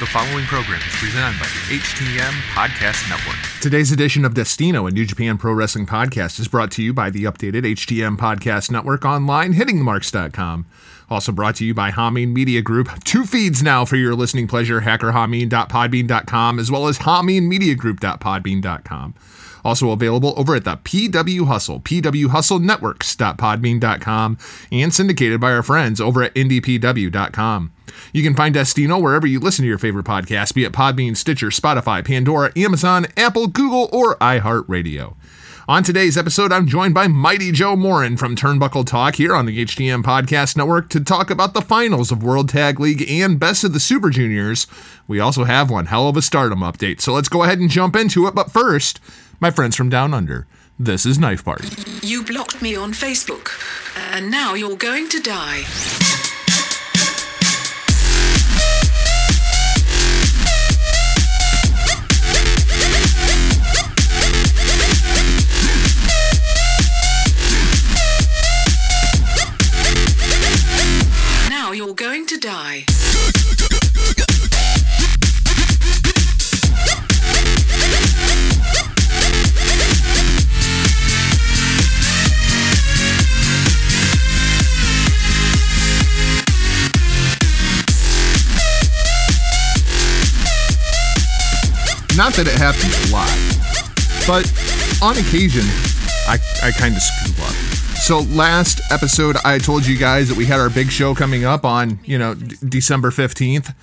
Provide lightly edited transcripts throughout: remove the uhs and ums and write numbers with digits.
The following program is presented by the HTM Podcast Network. Today's edition of Destino, a New Japan Pro Wrestling podcast, is brought to you by the updated HTM Podcast Network online, hittingthemarks.com. Also brought to you by Hamin Media Group. Two feeds now for your listening pleasure, hackerhamin.podbean.com, as well as haminmediagroup.podbean.com. Also available over at the PW Hustle, pwhustlenetworks.podbean.com, and syndicated by our friends over at indpw.com. You can find Destino wherever you listen to your favorite podcast, be it Podbean, Stitcher, Spotify, Pandora, Amazon, Apple, Google, or iHeartRadio. On today's episode, I'm joined by Mighty Joe Morin from Turnbuckle Talk here on the HTM Podcast Network to talk about the finals of World Tag League and Best of the Super Juniors. We also have one hell of a Stardom update, so let's go ahead and jump into it. But first, my friends from Down Under, this is Knife Bar. You blocked me on Facebook, and now you're going to die. Not that it happens a lot, but on occasion, I kind of screw up. So last episode, I told you guys that we had our big show coming up on, December 15th.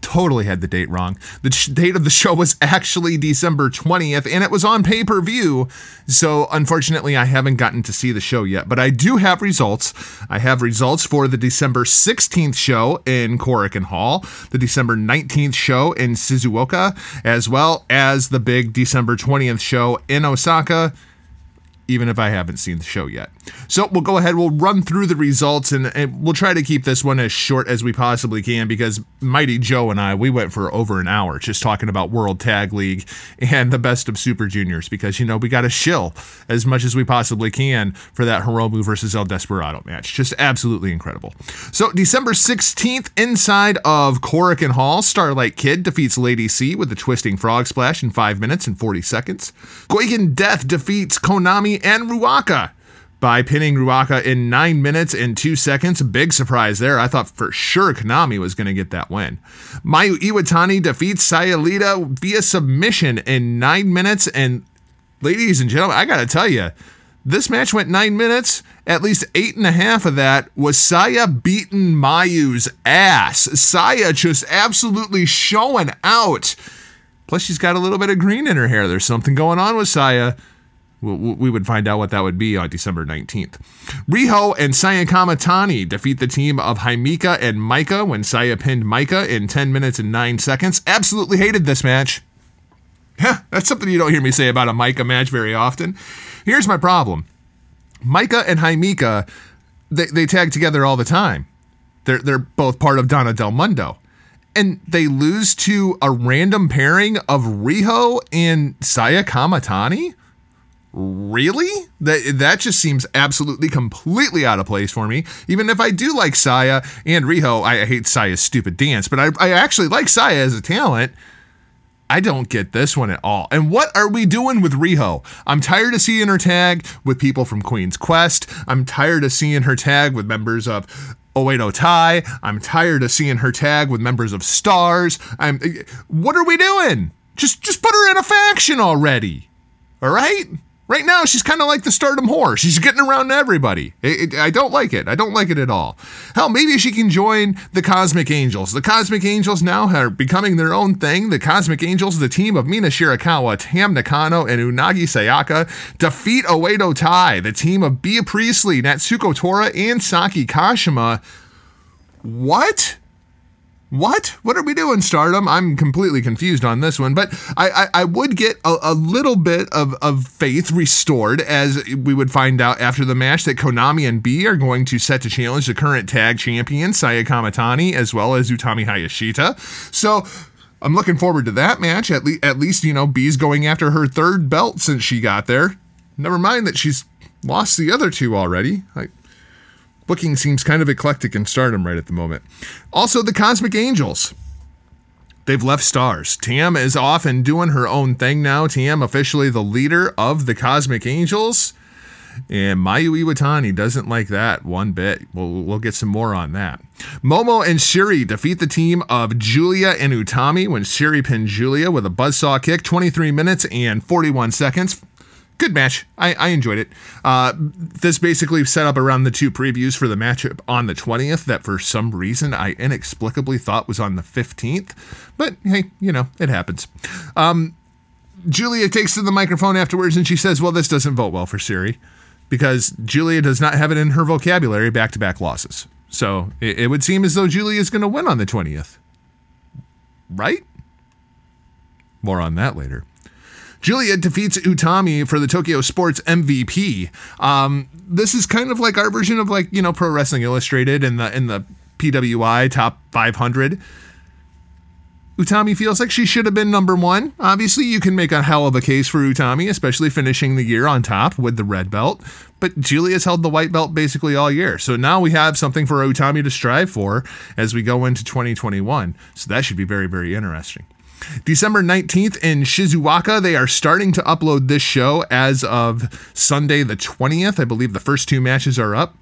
Totally had the date wrong. The date of the show was actually December 20th, and it was on pay-per-view. So unfortunately, I haven't gotten to see the show yet, but I do have results. I have results for the December 16th show in Korakuen Hall, the December 19th show in Shizuoka, as well as the big December 20th show in Osaka, even if I haven't seen the show yet. So we'll go ahead, we'll run through the results, and we'll try to keep this one as short as we possibly can, because Mighty Joe and I, we went for over an hour just talking about World Tag League and the Best of Super Juniors, because, we got to shill as much as we possibly can for that Hiromu versus El Desperado match. Just absolutely incredible. So December 16th, inside of Korakuen Hall, Starlight Kid defeats Lady C with the Twisting Frog Splash in 5 minutes and 40 seconds. Goigen Death defeats Konami and Ruaka by pinning Ruaka in 9 minutes and 2 seconds. Big surprise there. I thought for sure Konami was going to get that win. Mayu Iwatani defeats Sayalita via submission in 9 minutes. And ladies and gentlemen, I got to tell you, this match went 9 minutes. At least 8.5 of that was Saya beating Mayu's ass. Saya just absolutely showing out. Plus, she's got a little bit of green in her hair. There's something going on with Saya. We would find out what that would be on December 19th. Riho and Saya Kamitani defeat the team of Himeka and Maika when Saya pinned Maika in 10 minutes and 9 seconds. Absolutely hated this match. That's something you don't hear me say about a Maika match very often. Here's my problem. Maika and Himeka, they tag together all the time. They're both part of Donna del Mondo. And they lose to a random pairing of Riho and Saya Kamitani? Really? That just seems absolutely completely out of place for me. Even if I do like Saya and Riho, I hate Saya's stupid dance, but I actually like Saya as a talent. I don't get this one at all. And what are we doing with Riho? I'm tired of seeing her tag with people from Queen's Quest. I'm tired of seeing her tag with members of Oedo Tai. I'm tired of seeing her tag with members of Stars. What are we doing? Just put her in a faction already. All right? Right now, she's kind of like the Stardom whore. She's getting around to everybody. I don't like it. I don't like it at all. Hell, maybe she can join the Cosmic Angels. The Cosmic Angels now are becoming their own thing. The Cosmic Angels, the team of Mina Shirakawa, Tam Nakano, and Unagi Sayaka, defeat Oedo Tai, the team of Bea Priestley, Natsuko Tora, and Saki Kashima. What? What are we doing, Stardom? I'm completely confused on this one, but I would get a little bit of faith restored as we would find out after the match that Konami and B are going to set to challenge the current tag champion, Saya Kamitani, as well as Utami Hayashita. So I'm looking forward to that match. At least, B's going after her third belt since she got there. Never mind that she's lost the other two already. Booking seems kind of eclectic in Stardom right at the moment. Also, the Cosmic Angels They've left stars. TM is off and doing her own thing now. TM officially the leader of the Cosmic Angels. And Mayu Iwatani doesn't like that one bit. We'll get some more on that. Momo and Shiri defeat the team of Giulia and Utami when Shiri pinned Giulia with a buzzsaw kick. 23 minutes and 41 seconds. Good match. I enjoyed it. This basically set up around the two previews for the matchup on the 20th that for some reason I inexplicably thought was on the 15th. But hey, you know, it happens. Giulia takes to the microphone afterwards and she says, well, this doesn't vote well for Shiri, because Giulia does not have it in her vocabulary, back-to-back losses. So it would seem as though Giulia is going to win on the 20th. Right? More on that later. Giulia defeats Utami for the Tokyo Sports MVP. This is kind of like our version of, like, you know, Pro Wrestling Illustrated and in the PWI Top 500. Utami feels like she should have been number one. Obviously, you can make a hell of a case for Utami, especially finishing the year on top with the red belt. But Giulia's held the white belt basically all year. So now we have something for Utami to strive for as we go into 2021. So that should be very, very interesting. December 19th in Shizuoka. They are starting to upload this show as of Sunday the 20th. I believe the first two matches are up.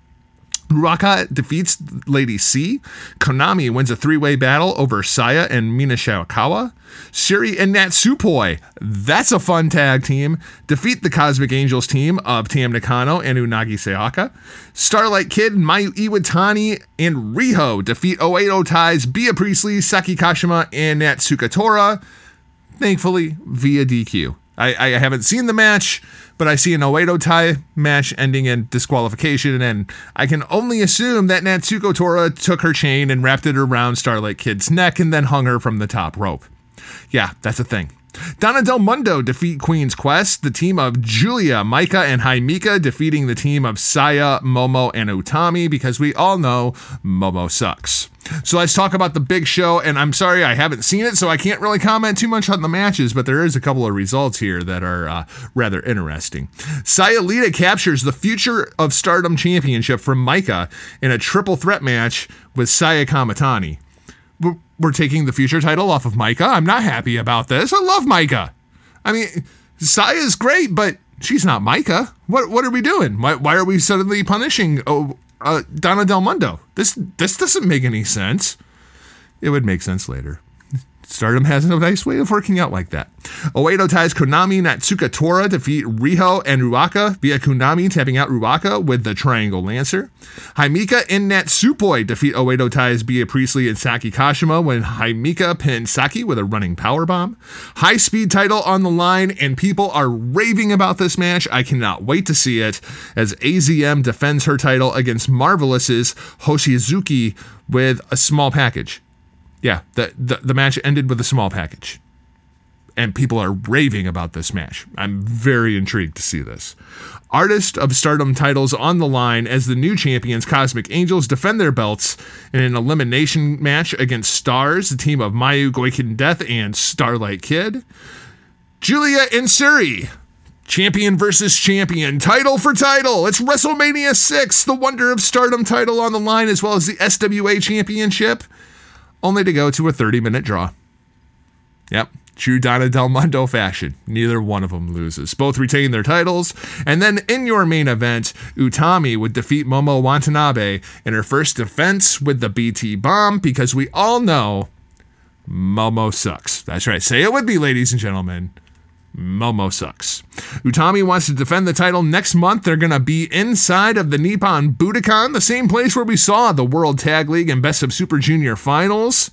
Ruaka defeats Lady C. Konami wins a three-way battle over Saya and Mina Shirakawa. Shiri and Natsupoi, that's a fun tag team, defeat the Cosmic Angels team of Tam Nakano and Unagi Sayaka. Starlight Kid, Mayu Iwatani, and Riho defeat 080 Ties, Bea Priestley, Saki Kashima, and Natsuko Tora, thankfully via DQ. I haven't seen the match, but I see an 080 tie match ending in disqualification, and I can only assume that Natsuko Tora took her chain and wrapped it around Starlight Kid's neck and then hung her from the top rope. Yeah, that's a thing. Donna del Mondo defeat Queen's Quest, the team of Giulia, Maika, and Himeka defeating the team of Saya, Momo, and Utami, because we all know Momo sucks. So let's talk about the big show, and I'm sorry I haven't seen it, so I can't really comment too much on the matches, but there is a couple of results here that are rather interesting. Sayalita captures the Future of Stardom Championship from Maika in a triple threat match with Saya Kamitani. We're taking the future title off of Maika. I'm not happy about this. I love Maika. I mean, Saya's great, but she's not Maika. What are we doing? Why are we suddenly punishing Donna Del Mondo? This doesn't make any sense. It would make sense later. Stardom has a nice way of working out like that. Oedo ties Konami, Natsuko Tora defeat Riho and Ruaka via Konami tapping out Ruaka with the Triangle Lancer. Himeka and Natsupoi defeat Oedo ties Bea Priestley and Saki Kashima when Himeka pinned Saki with a running powerbomb. High speed title on the line, and people are raving about this match. I cannot wait to see it as AZM defends her title against Marvelous's Hoshizuki with a small package. Yeah, the match ended with a small package. And people are raving about this match. I'm very intrigued to see this. Artist of Stardom titles on the line as the new champions Cosmic Angels defend their belts in an elimination match against Stars, the team of Mayu, Goikin Death, and Starlight Kid. Giulia and Shiri, champion versus champion, title for title. It's WrestleMania 6, the Wonder of Stardom title on the line, as well as the SWA Championship. Only to go to a 30-minute draw. Yep, true Donna Del Mondo fashion. Neither one of them loses. Both retain their titles. And then in your main event, Utami would defeat Momo Watanabe in her first defense with the BT bomb, because we all know Momo sucks. That's right. Say it with me, ladies and gentlemen. Momo sucks. Utami wants to defend the title next month. They're going to be inside of the Nippon Budokan, the same place where we saw the World Tag League and Best of Super Junior finals.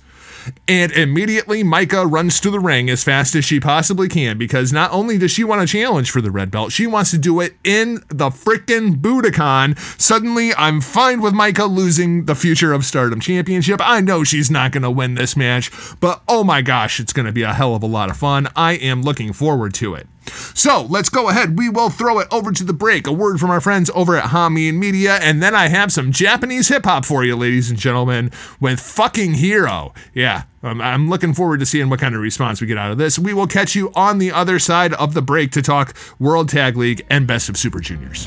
And immediately, Maika runs to the ring as fast as she possibly can, because not only does she want a challenge for the red belt, she wants to do it in the frickin' Budokan. Suddenly, I'm fine with Maika losing the Future of Stardom Championship. I know she's not going to win this match, but oh my gosh, it's going to be a hell of a lot of fun. I am looking forward to it. So let's go ahead. We will throw it over to the break. A word from our friends over at Hamin Media, and then I have some Japanese hip hop for you, ladies and gentlemen, with Fucking Hero. Yeah, I'm looking forward to seeing what kind of response we get out of this. We will catch you on the other side of the break to talk World Tag League and Best of Super Juniors.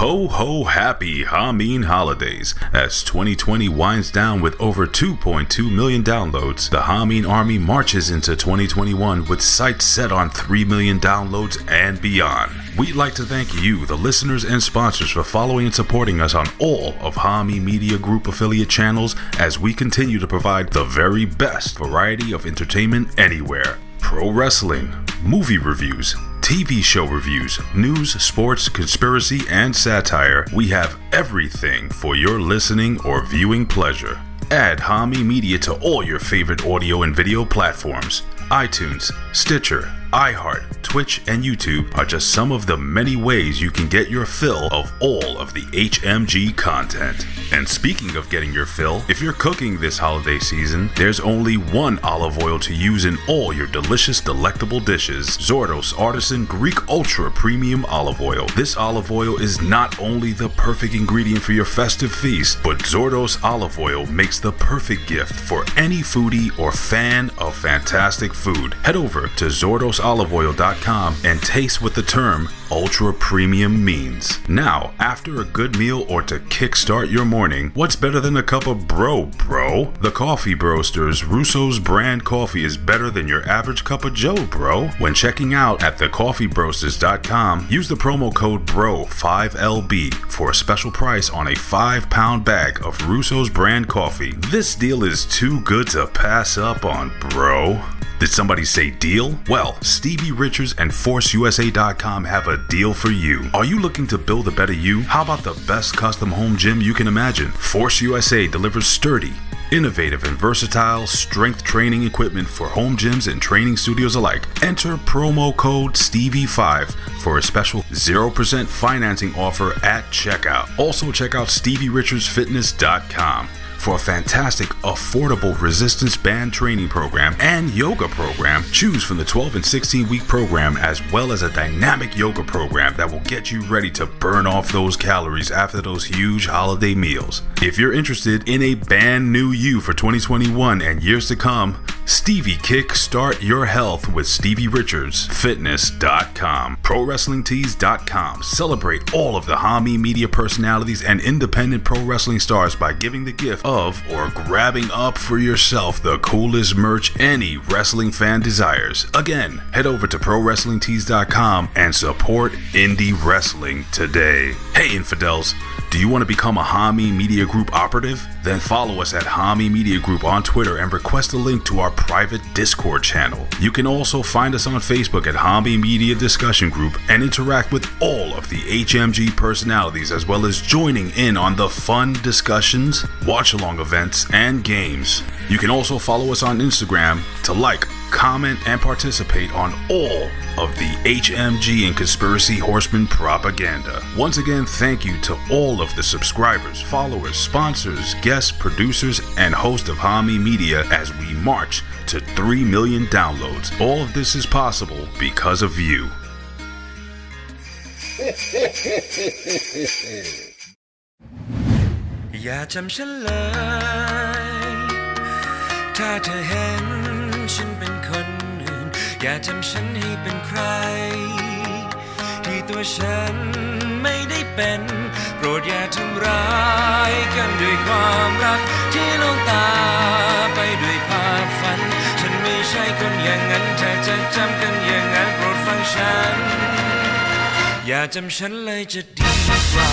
Ho ho happy Hamin holidays. As 2020 winds down with over 2.2 million downloads, the Hamin army marches into 2021 with sights set on 3 million downloads and beyond. We'd like to thank you, the listeners and sponsors, for following and supporting us on all of Hamin Media Group affiliate channels as we continue to provide the very best variety of entertainment anywhere. Pro wrestling, movie reviews, TV show reviews, news, sports, conspiracy, and satire. We have everything for your listening or viewing pleasure. Add Hamin Media to all your favorite audio and video platforms. iTunes, Stitcher, iHeart, Twitch, and YouTube are just some of the many ways you can get your fill of all of the HMG content. And speaking of getting your fill, if you're cooking this holiday season, there's only one olive oil to use in all your delicious, delectable dishes: Zordos Artisan Greek Ultra Premium Olive Oil. This olive oil is not only the perfect ingredient for your festive feast, but Zordos Olive Oil makes the perfect gift for any foodie or fan of fantastic food. Head over to ZordosOliveOil.com and taste what the term ultra premium means. Now, after a good meal or to kickstart your morning, what's better than a cup of bro? The Coffee Broasters Russo's brand coffee is better than your average cup of joe, bro. When checking out at thecoffeebroasters.com, use the promo code BRO5LB for a special price on a 5-pound bag of Russo's brand coffee. This deal is too good to pass up on, bro. Did somebody say deal? Well, Stevie Richards and ForceUSA.com have a deal for you. Are you looking to build a better you? How about the best custom home gym you can imagine? Force USA delivers sturdy, innovative, and versatile strength training equipment for home gyms and training studios alike. Enter promo code Stevie5 for a special 0% financing offer at checkout. Also check out StevieRichardsFitness.com for a fantastic, affordable resistance band training program and yoga program. Choose from the 12 and 16-week program as well as a dynamic yoga program that will get you ready to burn off those calories after those huge holiday meals. If you're interested in a brand new you for 2021 and years to come, Stevie kickstart your health with StevieRichardsFitness.com. ProWrestlingTees.com. Celebrate all of the Hamin Media personalities and independent pro wrestling stars by giving the gift of or grabbing up for yourself the coolest merch any wrestling fan desires. Again, head over to ProWrestlingTees.com and support indie wrestling today. Hey, infidels, do you want to become a Hamin Media Group operative? Then follow us at Hamin Media Group on Twitter and request a link to our private Discord channel. You can also find us on Facebook at Hamin Media Discussion Group and interact with all of the HMG personalities as well as joining in on the fun discussions, watch-along events, and games. You can also follow us on Instagram to like, comment, and participate on all of the HMG and Conspiracy Horseman propaganda. Once again, thank you to all of the subscribers, followers, sponsors, guests, producers, and host of Hamin Media as we march to 3 million downloads. All of this is possible because of you.อย่าจำฉันเลยจะดีกว่า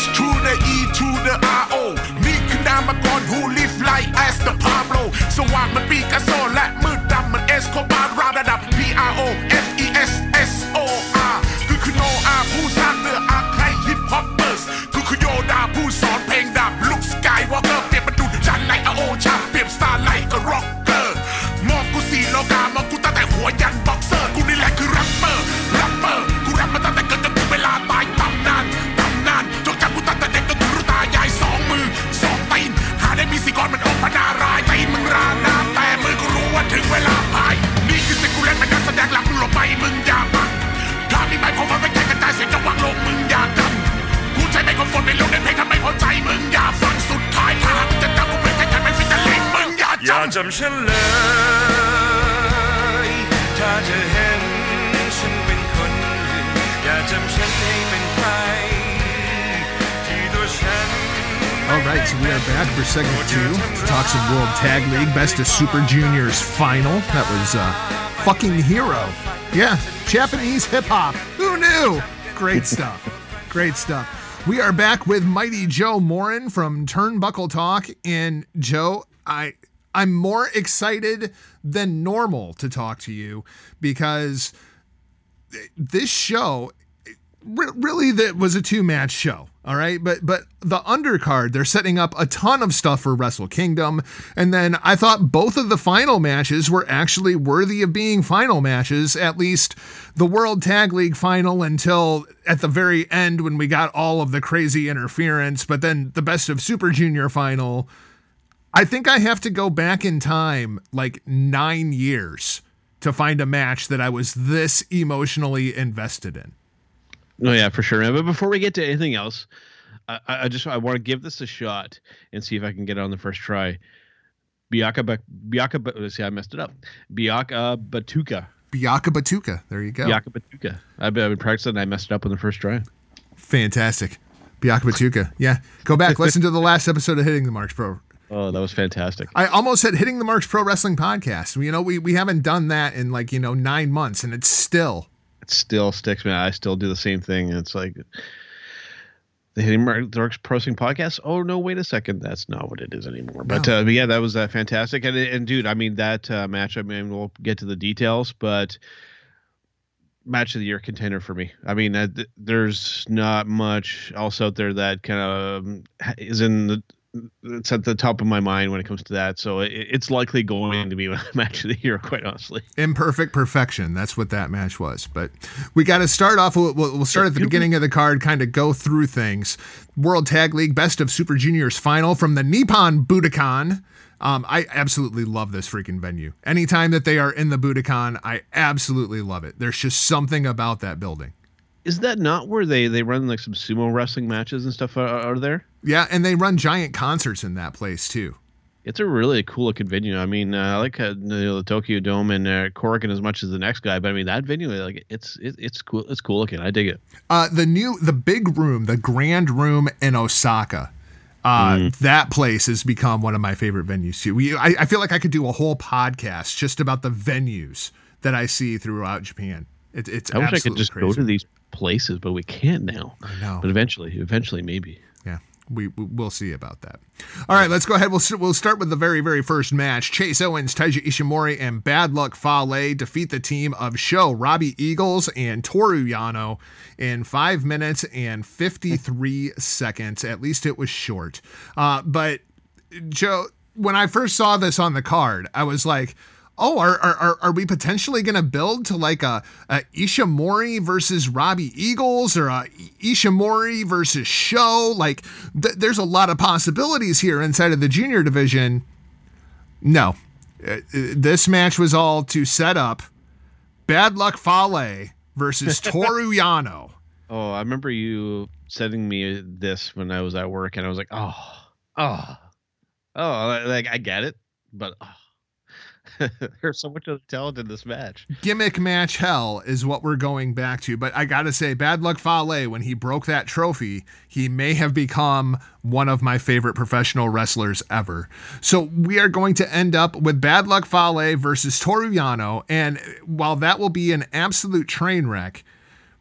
S to the E to the R-O นี่คือนามกร who live like as the Pablo สว่างมันปีกัสโซและมืดดำมัน Escobar ระดับ P-R-O F-E-S-S-O-R คือโนอาผู้สร้างเรืออาร์ไค Hip Hoppers คือโยดาผู้สอนเพลงดาบ Luke Skywalker เปรียบประดุจจันทร์ไลอาโอชา เปรียบ Starlight กับ Rocker มองกูสีโลกามองกูตั้งแต่หัวยันบ็อกเซอร์ กูนี่แหละคือแรปเปอร์ แรปเปอร์ กูแรปมาตั้งแต่เกิดจนถึงเวลาตายตำนาน อย่าจำฉันเลย จะเห็นฉันเป็นคนดีอย่าจำฉันให้เป็นใคร Alright, so we are back for segment 2 to talk some World Tag League Best of Super Juniors final. That was fucking Hero. Yeah, Japanese hip-hop. Who knew? Great stuff. Great stuff. We are back with Mighty Joe Morin from Turnbuckle Talk. And Joe, I'm more excited than normal to talk to you because this show really that was a 2-match show. All right. But the undercard, they're setting up a ton of stuff for Wrestle Kingdom. And then I thought both of the final matches were actually worthy of being final matches, at least the World Tag League final until at the very end when we got all of the crazy interference. But then the Best of Super Junior final, I think I have to go back in time like 9 years to find a match that I was this emotionally invested in. Oh, yeah, for sure. But before we get to anything else, I want to give this a shot and see if I can get it on the first try. Biaka Batuka. There you go. Biaka Batuka. I've been practicing. I messed it up on the first try. Fantastic. Biaka Batuka. Yeah. Go back. Listen to the last episode of Hitting the Marks Pro. Oh, that was fantastic. I almost said Hitting the Marks Pro Wrestling Podcast. You know, we haven't done that in 9 months, and it's still sticks, man. I still do the same thing. It's like the Hitting Marks Pro Wrestling Podcast. Oh, no, wait a second. That's not what it is anymore. But, no. But yeah, that was fantastic. And dude, I mean, that match, I mean, we'll get to the details, but match of the year contender for me. I mean, there's not much else out there that kind of is in the, it's at the top of my mind when it comes to that. So it's likely going to be a match of the year, quite honestly. Imperfect perfection. That's what that match was. But we got to start off. We'll start at the beginning of the card, kind of go through things. World Tag League Best of Super Juniors final from the Nippon Budokan. I absolutely love this freaking venue. Anytime that they are in the Budokan, I absolutely love it. There's just something about that building. Is that not where they run like some sumo wrestling matches and stuff out of there? Yeah, and they run giant concerts in that place too. It's a really cool looking venue. I mean, I like the Tokyo Dome and Korakuen as much as the next guy, but I mean that venue, like it's cool. It's cool looking. I dig it. The big room, the grand room in Osaka, that place has become one of my favorite venues too. I feel like I could do a whole podcast just about the venues that I see throughout Japan. It's I wish I could just crazy. Go to these places, but we can't now. I know. But eventually, maybe. Yeah. We'll see about that. All right, let's go ahead. We'll start with the very, very first match. Chase Owens, Taiji Ishimori, and Bad Luck Fale defeat the team of Sho, Robbie Eagles, and Toru Yano in 5 minutes and 53 seconds. At least it was short. But, Joe, when I first saw this on the card, I was like, oh, are we potentially going to build to like a Ishimori versus Robbie Eagles or a Ishimori versus Sho? Like there's a lot of possibilities here inside of the junior division. No, this match was all to set up Bad Luck Fale versus Toru Yano. Oh, I remember you sending me this when I was at work and I was like, oh, like I get it, but oh. There's so much of the talent in this match. Gimmick match hell is what we're going back to. But I got to say, Bad Luck Fale, when he broke that trophy, he may have become one of my favorite professional wrestlers ever. So we are going to end up with Bad Luck Fale versus Toru Yano. And while that will be an absolute train wreck,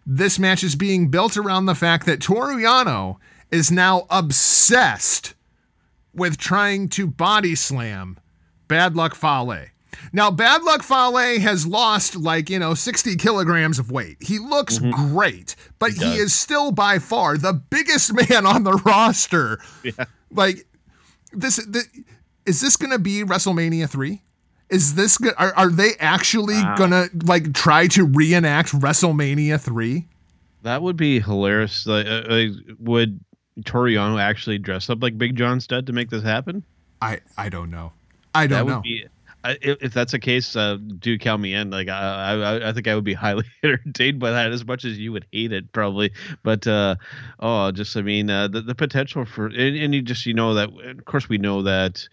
this match is being built around the fact that Toru Yano is now obsessed with trying to body slam Bad Luck Fale. Now, Bad Luck Fale has lost 60 kilograms of weight. He looks great, but he is still by far the biggest man on the roster. Yeah. Like this is this going to be WrestleMania 3? Is this are they actually going to try to reenact WrestleMania 3? That would be hilarious. Would Toriano actually dress up like Big John Studd to make this happen? I don't know. I don't know. If that's the case, do count me in. I think I would be highly entertained by that as much as you would hate it, probably. But, the potential for, and you just, that, of course, we know that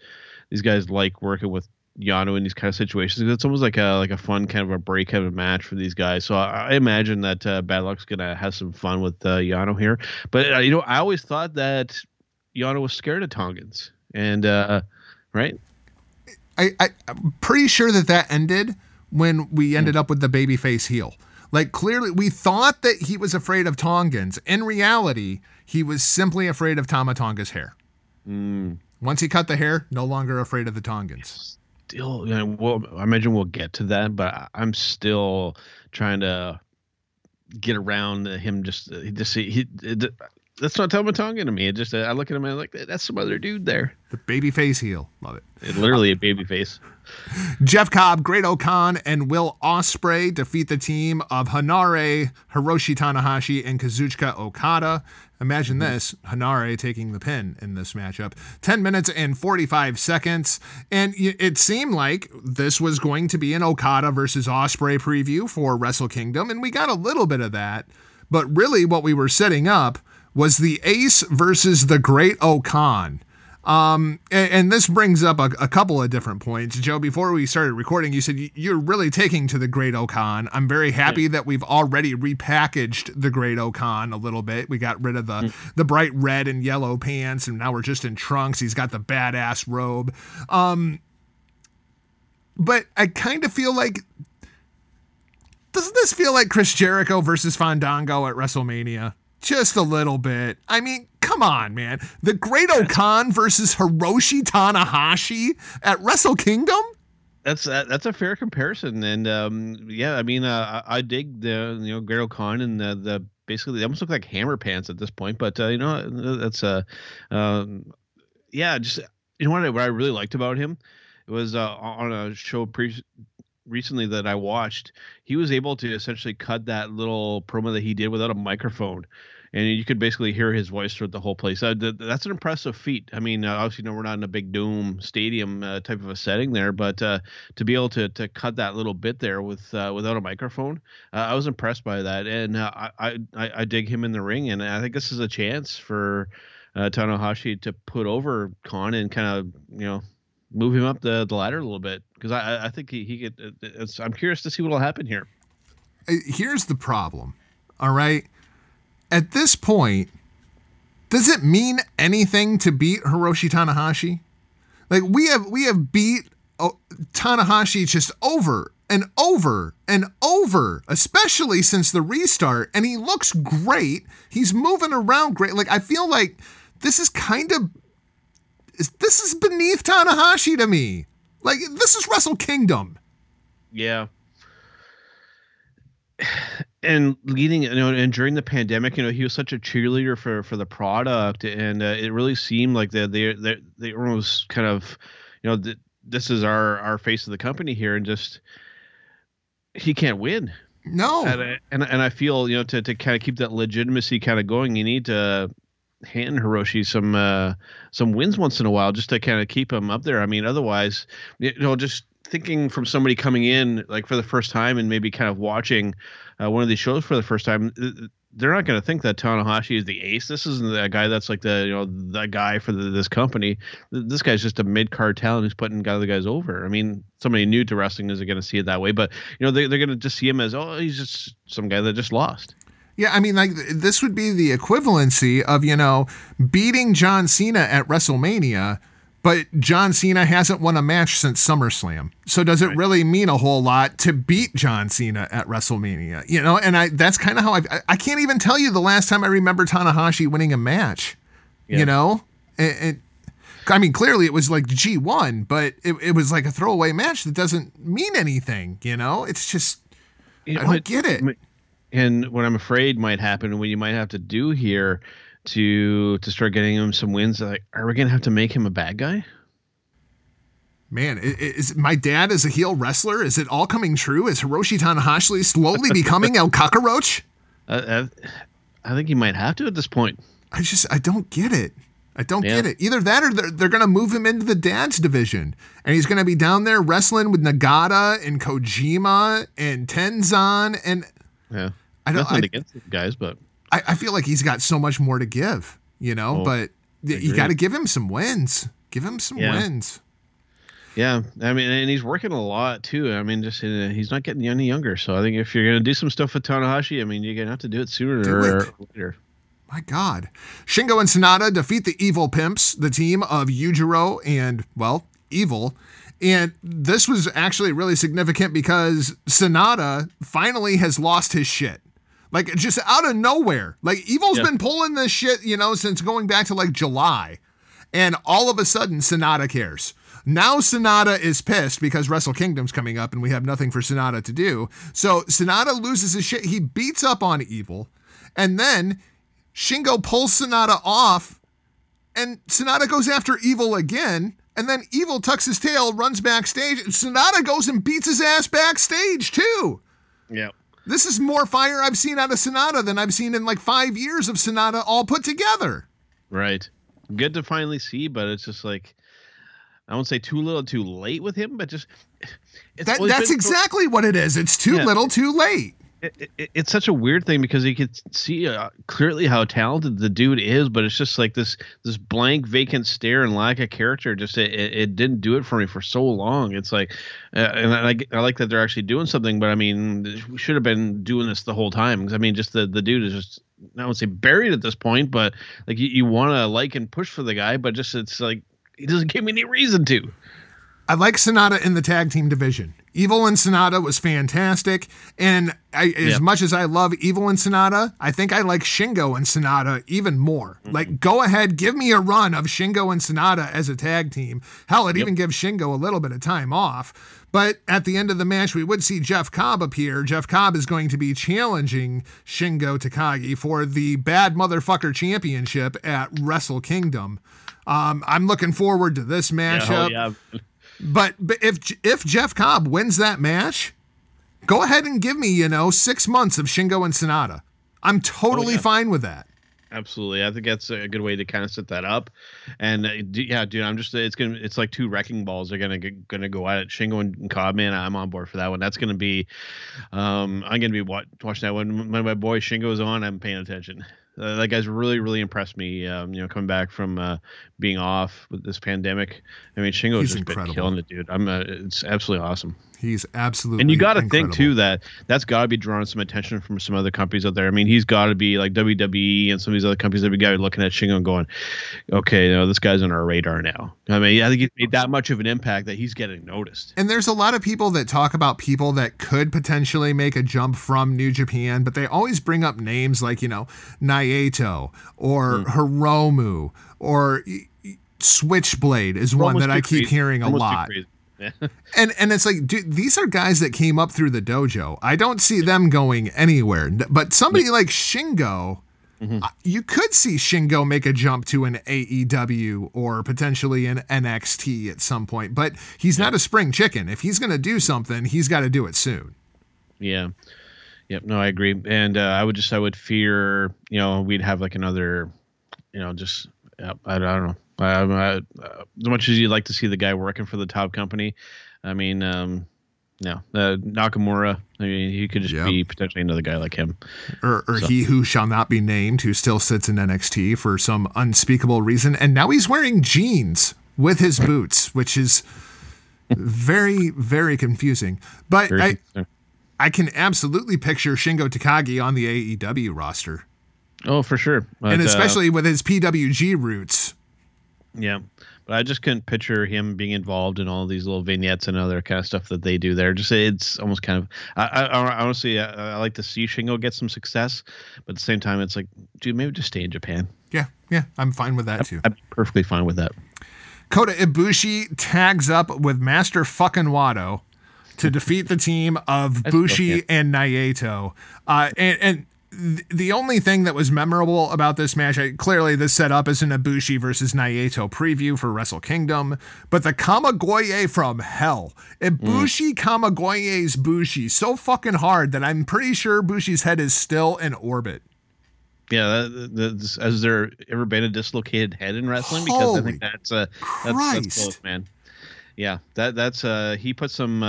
these guys like working with Yano in these kind of situations, because it's almost like a fun kind of a break of a match for these guys. So I imagine that Bad Luck's gonna have some fun with Yano here. But I always thought that Yano was scared of Tongans, and right. I'm pretty sure that ended when we ended up with the babyface heel. Like, clearly, we thought that he was afraid of Tongans. In reality, he was simply afraid of Tama Tonga's hair. Mm. Once he cut the hair, no longer afraid of the Tongans. Still, I imagine we'll get to that, but I'm still trying to get around him. That's not Tama Tonga to me. I look at him and I'm like, that's some other dude there. The babyface heel. Love it. It's literally a babyface. Jeff Cobb, Great O-Khan, and Will Ospreay defeat the team of Hanare, Hiroshi Tanahashi, and Kazuchika Okada. Imagine this, Hanare taking the pin in this matchup. 10 minutes and 45 seconds. And it seemed like this was going to be an Okada versus Ospreay preview for Wrestle Kingdom, and we got a little bit of that. But really what we were setting up was the Ace versus the Great O-Khan. And this brings up a couple of different points. Joe, before we started recording, you said you're really taking to the Great O-Khan. I'm very happy that we've already repackaged the Great O-Khan a little bit. We got rid of the bright red and yellow pants, and now we're just in trunks. He's got the badass robe. But I kind of feel like, doesn't this feel like Chris Jericho versus Fandango at WrestleMania? Just a little bit. I mean, come on, man. The Great O-Khan versus Hiroshi Tanahashi at Wrestle Kingdom? That's a fair comparison. And I dig the Great O-Khan and the basically they almost look like hammer pants at this point. But that's just what I really liked about him, it was on a show recently that I watched, he was able to essentially cut that little promo that he did without a microphone, and you could basically hear his voice throughout the whole place. That's an impressive feat. I mean, obviously, we're not in a big dome stadium type of a setting there, but to be able to cut that little bit there with without a microphone, I was impressed by that, and I dig him in the ring, and I think this is a chance for Tanahashi to put over Khan and kind of move him up the ladder a little bit, because I think I'm curious to see what will happen here. Here's the problem, all right? At this point, does it mean anything to beat Hiroshi Tanahashi? Like, we have beat Tanahashi just over and over and over, especially since the restart, and he looks great. He's moving around great. Like, I feel like this is kind of... This is beneath Tanahashi to me. Like, this is Wrestle Kingdom. Yeah. And leading, and during the pandemic, he was such a cheerleader for the product, and it really seemed like they almost kind of, this is our face of the company here, and just he can't win. No. And I feel to kind of keep that legitimacy kind of going, you need to hand Hiroshi some wins once in a while just to kind of keep him up there. I mean, otherwise, just thinking from somebody coming in like for the first time and maybe kind of watching one of these shows for the first time, they're not going to think that Tanahashi is the ace. This isn't that guy that's like the guy for this company. This guy's just a mid-card talent who's putting other guys over. I mean, somebody new to wrestling isn't going to see it that way, but they're going to just see him as, oh, he's just some guy that just lost. Yeah, I mean, like, this would be the equivalency of, beating John Cena at WrestleMania, but John Cena hasn't won a match since SummerSlam. So does it really mean a whole lot to beat John Cena at WrestleMania? And that's kind of how I can't even tell you the last time I remember Tanahashi winning a match, I mean, clearly it was like G1, but it was like a throwaway match that doesn't mean anything, It's just, I don't get it. And what I'm afraid might happen, and what you might have to do here to start getting him some wins, like, are we going to have to make him a bad guy? Man, is my dad is a heel wrestler? Is it all coming true? Is Hiroshi Tanahashi slowly becoming El Cockroach? I think he might have to at this point. I don't get it. I don't get it. Either that or they're going to move him into the dad's division. And he's going to be down there wrestling with Nagata and Kojima and Tenzan and... Yeah, nothing against these guys, but I feel like he's got so much more to give, but you got to give him some wins. Give him some wins. Yeah, I mean, and he's working a lot too. I mean, just he's not getting any younger. So I think if you're going to do some stuff with Tanahashi, I mean, you're going to have to do it sooner or later. My God. Shingo and Sonata defeat the Evil Pimps, the team of Yujiro and, well, Evil. And this was actually really significant because Sonata finally has lost his shit. Like, just out of nowhere. Like, Evil's been pulling this shit, you know, since going back to, like, July. And all of a sudden, Sonata cares. Now Sonata is pissed because Wrestle Kingdom's coming up and we have nothing for Sonata to do. So Sonata loses his shit. He beats up on Evil. And then Shingo pulls Sonata off and Sonata goes after Evil again. And then Evil tucks his tail, runs backstage. And Sonata goes and beats his ass backstage too. Yeah. This is more fire I've seen out of Sonata than I've seen in like 5 years of Sonata all put together. Right. Good to finally see, but it's just like, I won't say too little too late with him, but just... That's exactly what it is. It's too little too late. It's such a weird thing because you could see clearly how talented the dude is, but it's just like this blank, vacant stare and lack of character. Just it didn't do it for me for so long. It's like, and I like that they're actually doing something, but I mean, we should have been doing this the whole time. Because I mean, just the dude is just... I won't say buried at this point, but like you want to like and push for the guy, but just it's like he doesn't give me any reason to. I like Sonata in the tag team division. Evil and Sonata was fantastic, and as much as I love Evil and Sonata, I think I like Shingo and Sonata even more. Mm-hmm. Like, go ahead, give me a run of Shingo and Sonata as a tag team. Hell, it even gives Shingo a little bit of time off. But at the end of the match, we would see Jeff Cobb appear. Jeff Cobb is going to be challenging Shingo Takagi for the Bad Motherfucker Championship at Wrestle Kingdom. I'm looking forward to this matchup. Yeah, But if Jeff Cobb wins that match, go ahead and give me, 6 months of Shingo and Sonata. I'm totally fine with that. Absolutely. I think that's a good way to kind of set that up. And dude, I'm just, it's like two wrecking balls are going to go at it. Shingo and Cobb, man, I'm on board for that one. That's going to be, I'm going to be watching that one. When my boy Shingo's on, I'm paying attention. That guy's really, really impressed me, coming back from being off with this pandemic. I mean, Shingo's just been killing it, dude. It's absolutely awesome. He's absolutely And you got to think, too, that's got to be drawing some attention from some other companies out there. I mean, he's got to be like WWE and some of these other companies that we got looking at Shingo and going, okay, this guy's on our radar now. I mean, I think he's made that much of an impact that he's getting noticed. And there's a lot of people that talk about people that could potentially make a jump from New Japan, but they always bring up names like, Naito or Hiromu or Switchblade is one that I keep hearing a lot. Yeah. And it's like, dude, these are guys that came up through the dojo. I don't see them going anywhere. But somebody like Shingo, you could see Shingo make a jump to an AEW or potentially an NXT at some point. But he's not a spring chicken. If he's going to do something, he's got to do it soon. Yeah. Yep. No, I agree. And I would fear, we'd have like another, I don't know. As much as you'd like to see the guy working for the top company, I mean, Nakamura, I mean, he could just be potentially another guy like him. Or he who shall not be named, who still sits in NXT for some unspeakable reason. And now he's wearing jeans with his boots, which is very, very confusing. But I can absolutely picture Shingo Takagi on the AEW roster. Oh, for sure. But, and especially with his PWG roots. Yeah. But I just couldn't picture him being involved in all these little vignettes and other kind of stuff that they do there. Just it's almost kind of, I honestly, I like to see Shingo get some success, but at the same time, it's like, dude, maybe just stay in Japan. Yeah. Yeah. I'm fine with that too. I'm perfectly fine with that. Kota Ibushi tags up with Master fucking Wado to defeat the team of Bushi and Naito. And the only thing that was memorable about this match, clearly this set up as an Ibushi versus Naito preview for Wrestle Kingdom, but the Kamagoye from hell. Ibushi Kamagoye's Bushi so fucking hard that I'm pretty sure Bushi's head is still in orbit. Yeah, has there ever been a dislocated head in wrestling? Because I think that's close, man. Yeah, that's he put some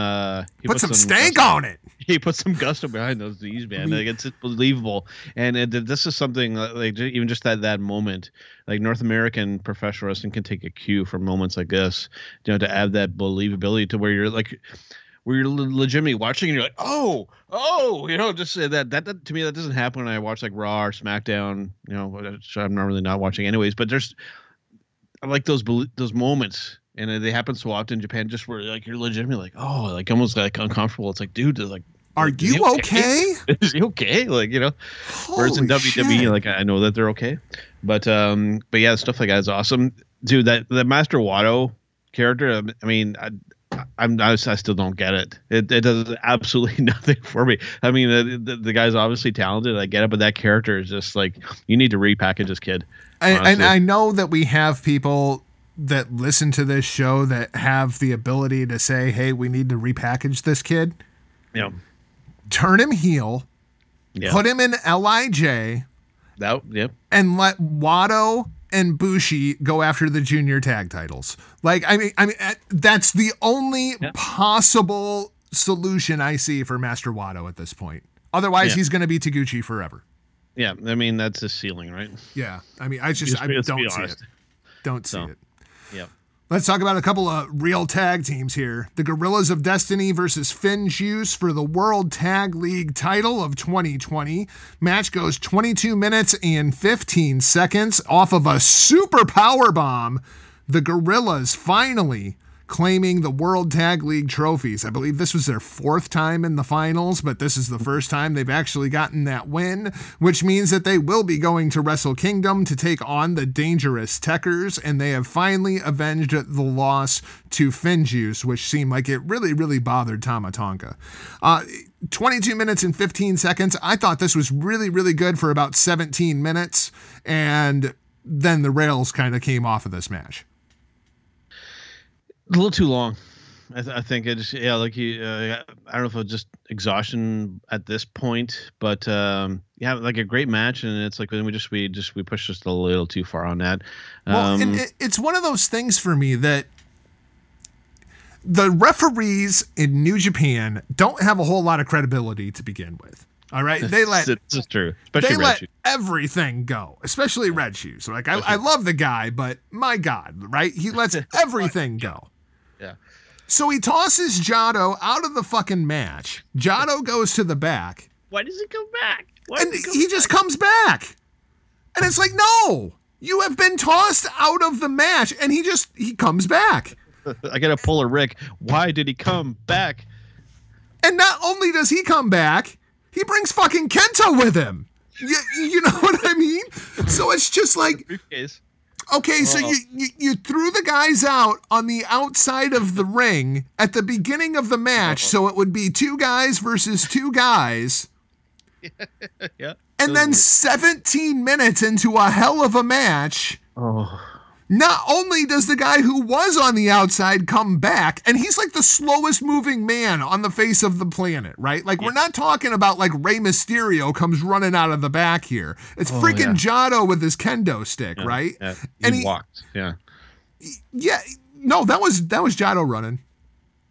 he put some stank gusto on it. He put some gusto behind those Z's, man. Like, it's unbelievable. And this is something like even just that moment, like North American professional wrestling can take a cue from moments like this, you know, to add that believability to where you're like, where you're legitimately watching and you're like, oh, you know, just that to me, that doesn't happen when I watch like Raw or SmackDown, you know, which I'm normally not watching anyways. But there's, I like those moments. And they happen so often in Japan, just where like you're legitimately like, oh, like almost like uncomfortable. It's like, dude, like, are you okay? Is he okay? Like, you know, holy whereas in WWE, shit, like I know that they're okay, but yeah, stuff like that is awesome, dude. That Master Wado character, I mean, I still don't get it. It does absolutely nothing for me. I mean, the guy's obviously talented. I get it, but that character is just like, you need to repackage this kid. And I know that we have people that listen to this show that have the ability to say, hey, we need to repackage this kid. Yeah. Turn him heel. Yeah. Put him in LIJ. That, yeah. And let Wado and Bushi go after the junior tag titles. Like, I mean, that's the only possible solution I see for Master Wado at this point. Otherwise, he's going to be Taguchi forever. Yeah. I mean, that's his ceiling, right? Yeah. I mean, I don't see it. Yeah. Let's talk about a couple of real tag teams here. The Gorillas of Destiny versus Finn Juice for the World Tag League title of 2020. Match goes 22 minutes and 15 seconds off of a super power bomb. The Gorillas finally claiming the World Tag League trophies. I believe this was their fourth time in the finals, but this is the first time they've actually gotten that win, which means that they will be going to Wrestle Kingdom to take on the Dangerous Tekkers, and they have finally avenged the loss to Finn Juice, which seemed like it really, really bothered Tama Tonga. 22 minutes and 15 seconds. I thought this was really, really good for about 17 minutes, and then the rails kind of came off of this match. A little too long, I think. It just, like you, I don't know if it was just exhaustion at this point, but like a great match, and it's like we pushed just a little too far on that. Well, and it's one of those things for me that the referees in New Japan don't have a whole lot of credibility to begin with. All right, they let this is true. Especially Red Shoes. Everything go, especially Red Shoes. Like I love the guy, but my God, right? He lets everything go. Yeah. So he tosses Jado out of the fucking match. Jado goes to the back. Why does he come back? He just comes back. And it's like, no, you have been tossed out of the match. And he comes back. I got to pull a Rick. Why did he come back? And not only does he come back, he brings fucking Kenta with him. You know what I mean? So it's just like, okay, so you threw the guys out on the outside of the ring at the beginning of the match, so it would be two guys versus two guys. Yeah. And then 17 minutes into a hell of a match, not only does the guy who was on the outside come back, and he's like the slowest moving man on the face of the planet, right? Like, we're not talking about like Rey Mysterio comes running out of the back here. It's Jado with his kendo stick, right? Yeah. He walked. Yeah. Yeah. No, that was Jado running.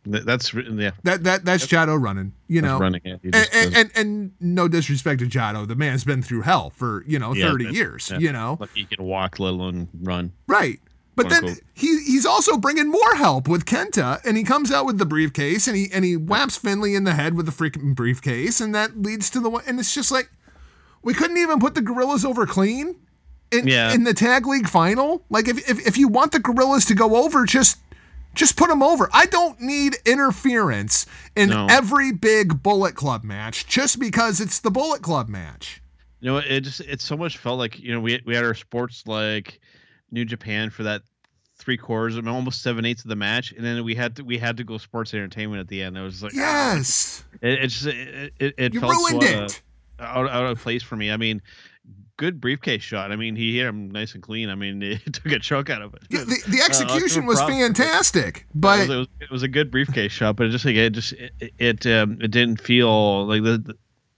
That's Jado running, you know, and no disrespect to Jado. The man's been through hell for, you know, 30 years, you know, like he can walk, let alone run. Right. But then he's also bringing more help with Kenta, and he comes out with the briefcase, and he whaps Finley in the head with the freaking briefcase. And that leads to the one. And it's just like, we couldn't even put the Gorillas over clean in the tag league final. Like if you want the Gorillas to go over, just put them over. I don't need interference in every big Bullet Club match just because it's the Bullet Club match. You know, it so much felt like, you know, we had our sports like New Japan for that 3/4, I mean, almost 7/8 of the match, and then we had to go sports entertainment at the end. It was like, yes, it felt ruined so, it. Out of place for me. I mean, good briefcase shot. I mean, he hit him nice and clean. I mean, he took a chunk out of it. The execution was fantastic, but it was a good briefcase shot. But it didn't feel like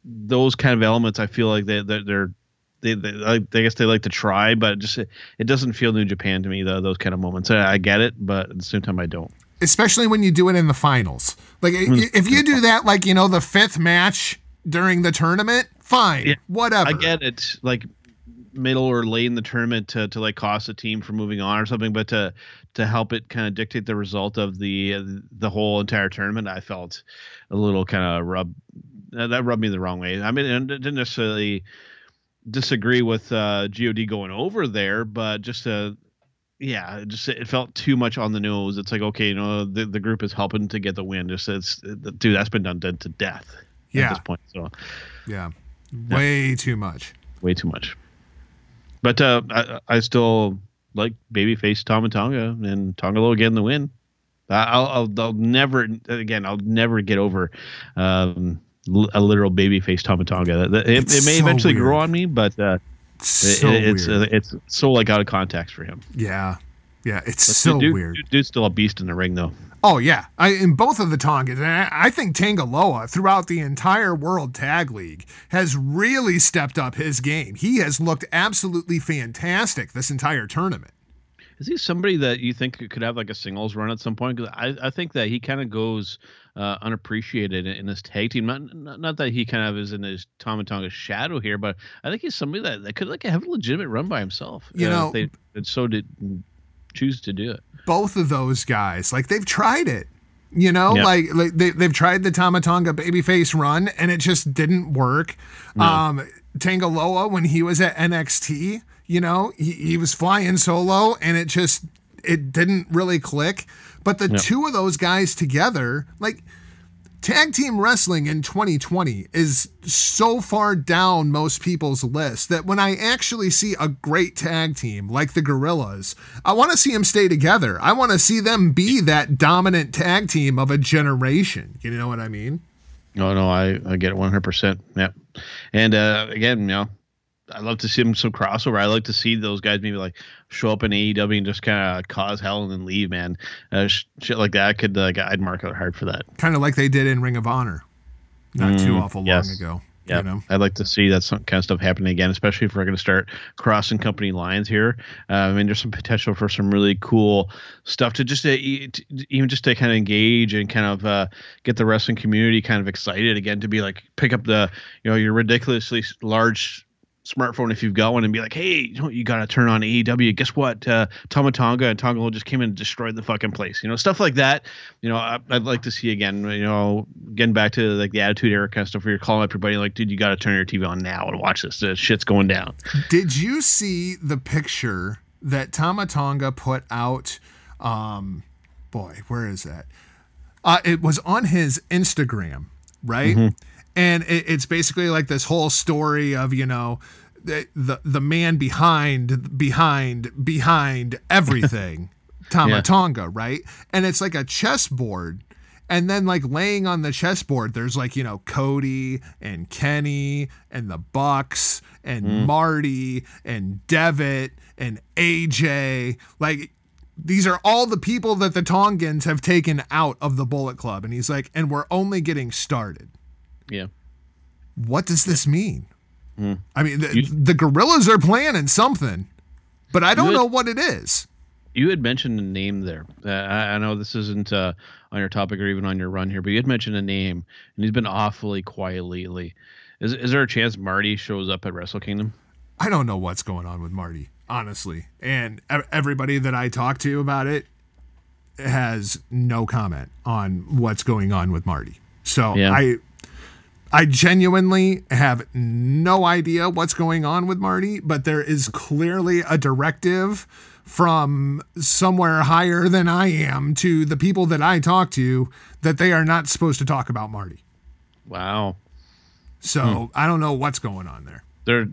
those kind of elements. I feel like I guess they like to try, but it doesn't feel New Japan to me. Those kind of moments. I get it, but at the same time, I don't. especially when you do it in the finals. Like, if you do that, like, you know, the fifth match during the tournament, fine, yeah, whatever. I get it, like, middle or late in the tournament to like cost a team for moving on or something, but to help it kind of dictate the result of the whole entire tournament, I felt a little kind of rubbed me the wrong way. I mean, I didn't necessarily disagree with GOD going over there, but just it felt too much on the nose. It's like, okay, you know, the group is helping to get the win. Just dude, that's been done to death. Yeah. At this point, so yeah, way too much. But I still like babyface Tama Tonga, and Tonga Loa getting the win. I'll never get over a literal babyface Tama Tonga. It may eventually grow on me, but it's so like out of context for him. Yeah, yeah, weird. Dude's still a beast in the ring, though. Oh, yeah. In both of the Tongans, I think Tanga Loa throughout the entire World Tag League has really stepped up his game. He has looked absolutely fantastic this entire tournament. Is he somebody that you think could have like a singles run at some point? Because I think that he kind of goes unappreciated in this tag team. Not that he kind of is in his Tama Tonga's shadow here, but I think he's somebody that could like have a legitimate run by himself. You know, if they choose to do it. Both of those guys, like, they've tried it, you know, yep. Like they've tried the Tama Tonga babyface run and it just didn't work. No. Tanga Loa, when he was at NXT, you know, he was flying solo and it didn't really click. But the two of those guys together, like, tag team wrestling in 2020 is so far down most people's list that when I actually see a great tag team like the Guerrillas, I want to see them stay together. I want to see them be that dominant tag team of a generation. You know what I mean? No, I get it 100%. Yeah. And again, you know, I love to see them some crossover. I like to see those guys maybe like show up in AEW and just kind of cause hell and then leave, man. Shit like that. I'd mark out hard for that. Kind of like they did in Ring of Honor, not too awful long ago. Yeah, you know? I'd like to see that some kind of stuff happening again, especially if we're going to start crossing company lines here. I mean, there's some potential for some really cool stuff to just to kind of engage and kind of get the wrestling community kind of excited again, to be like, pick up the, you know, your ridiculously large smartphone if you've got one and be like, hey, you got to turn on AEW. Guess what? Tama Tonga and Tonga Loa just came in and destroyed the fucking place. You know, stuff like that. You know, I'd like to see again, you know, getting back to like the Attitude Era kind of stuff where you're calling everybody like, dude, you got to turn your TV on now and watch this. This shit's going down. Did you see the picture that Tama Tonga put out? Boy, where is that? It was on his Instagram, right? Mm-hmm. And it's basically like this whole story of, you know, the man behind everything, Tama Tonga, right? And it's like a chessboard. And then like laying on the chessboard, there's like, you know, Cody and Kenny and the Bucks and Marty and Devitt and AJ. Like, these are all the people that the Tongans have taken out of the Bullet Club. And he's like, and we're only getting started. Yeah. What does this mean? Mm. I mean, the Guerrillas are planning something, but I don't know what it is. You had mentioned a name there. I know this isn't on your topic or even on your run here, but you had mentioned a name, and he's been awfully quiet lately. Is there a chance Marty shows up at Wrestle Kingdom? I don't know what's going on with Marty, honestly. And everybody that I talk to about it has no comment on what's going on with Marty. So I genuinely have no idea what's going on with Marty, but there is clearly a directive from somewhere higher than I am to the people that I talk to that they are not supposed to talk about Marty. Wow. So I don't know what's going on there. There's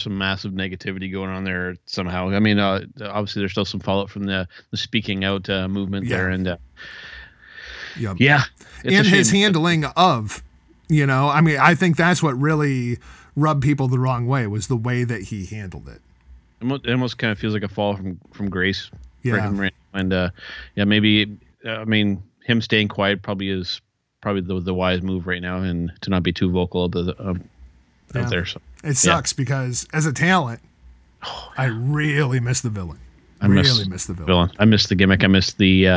some massive negativity going on there somehow. I mean, obviously there's still some fallout from the speaking out movement there. And and his handling of, you know, I mean, I think that's what really rubbed people the wrong way, was the way that he handled it. It almost kind of feels like a fall from grace for him right now. And I mean, him staying quiet is probably the wise move right now, and to not be too vocal out there. So, it sucks because as a talent, I really miss the villain. I really miss the villain. I miss the gimmick. I miss the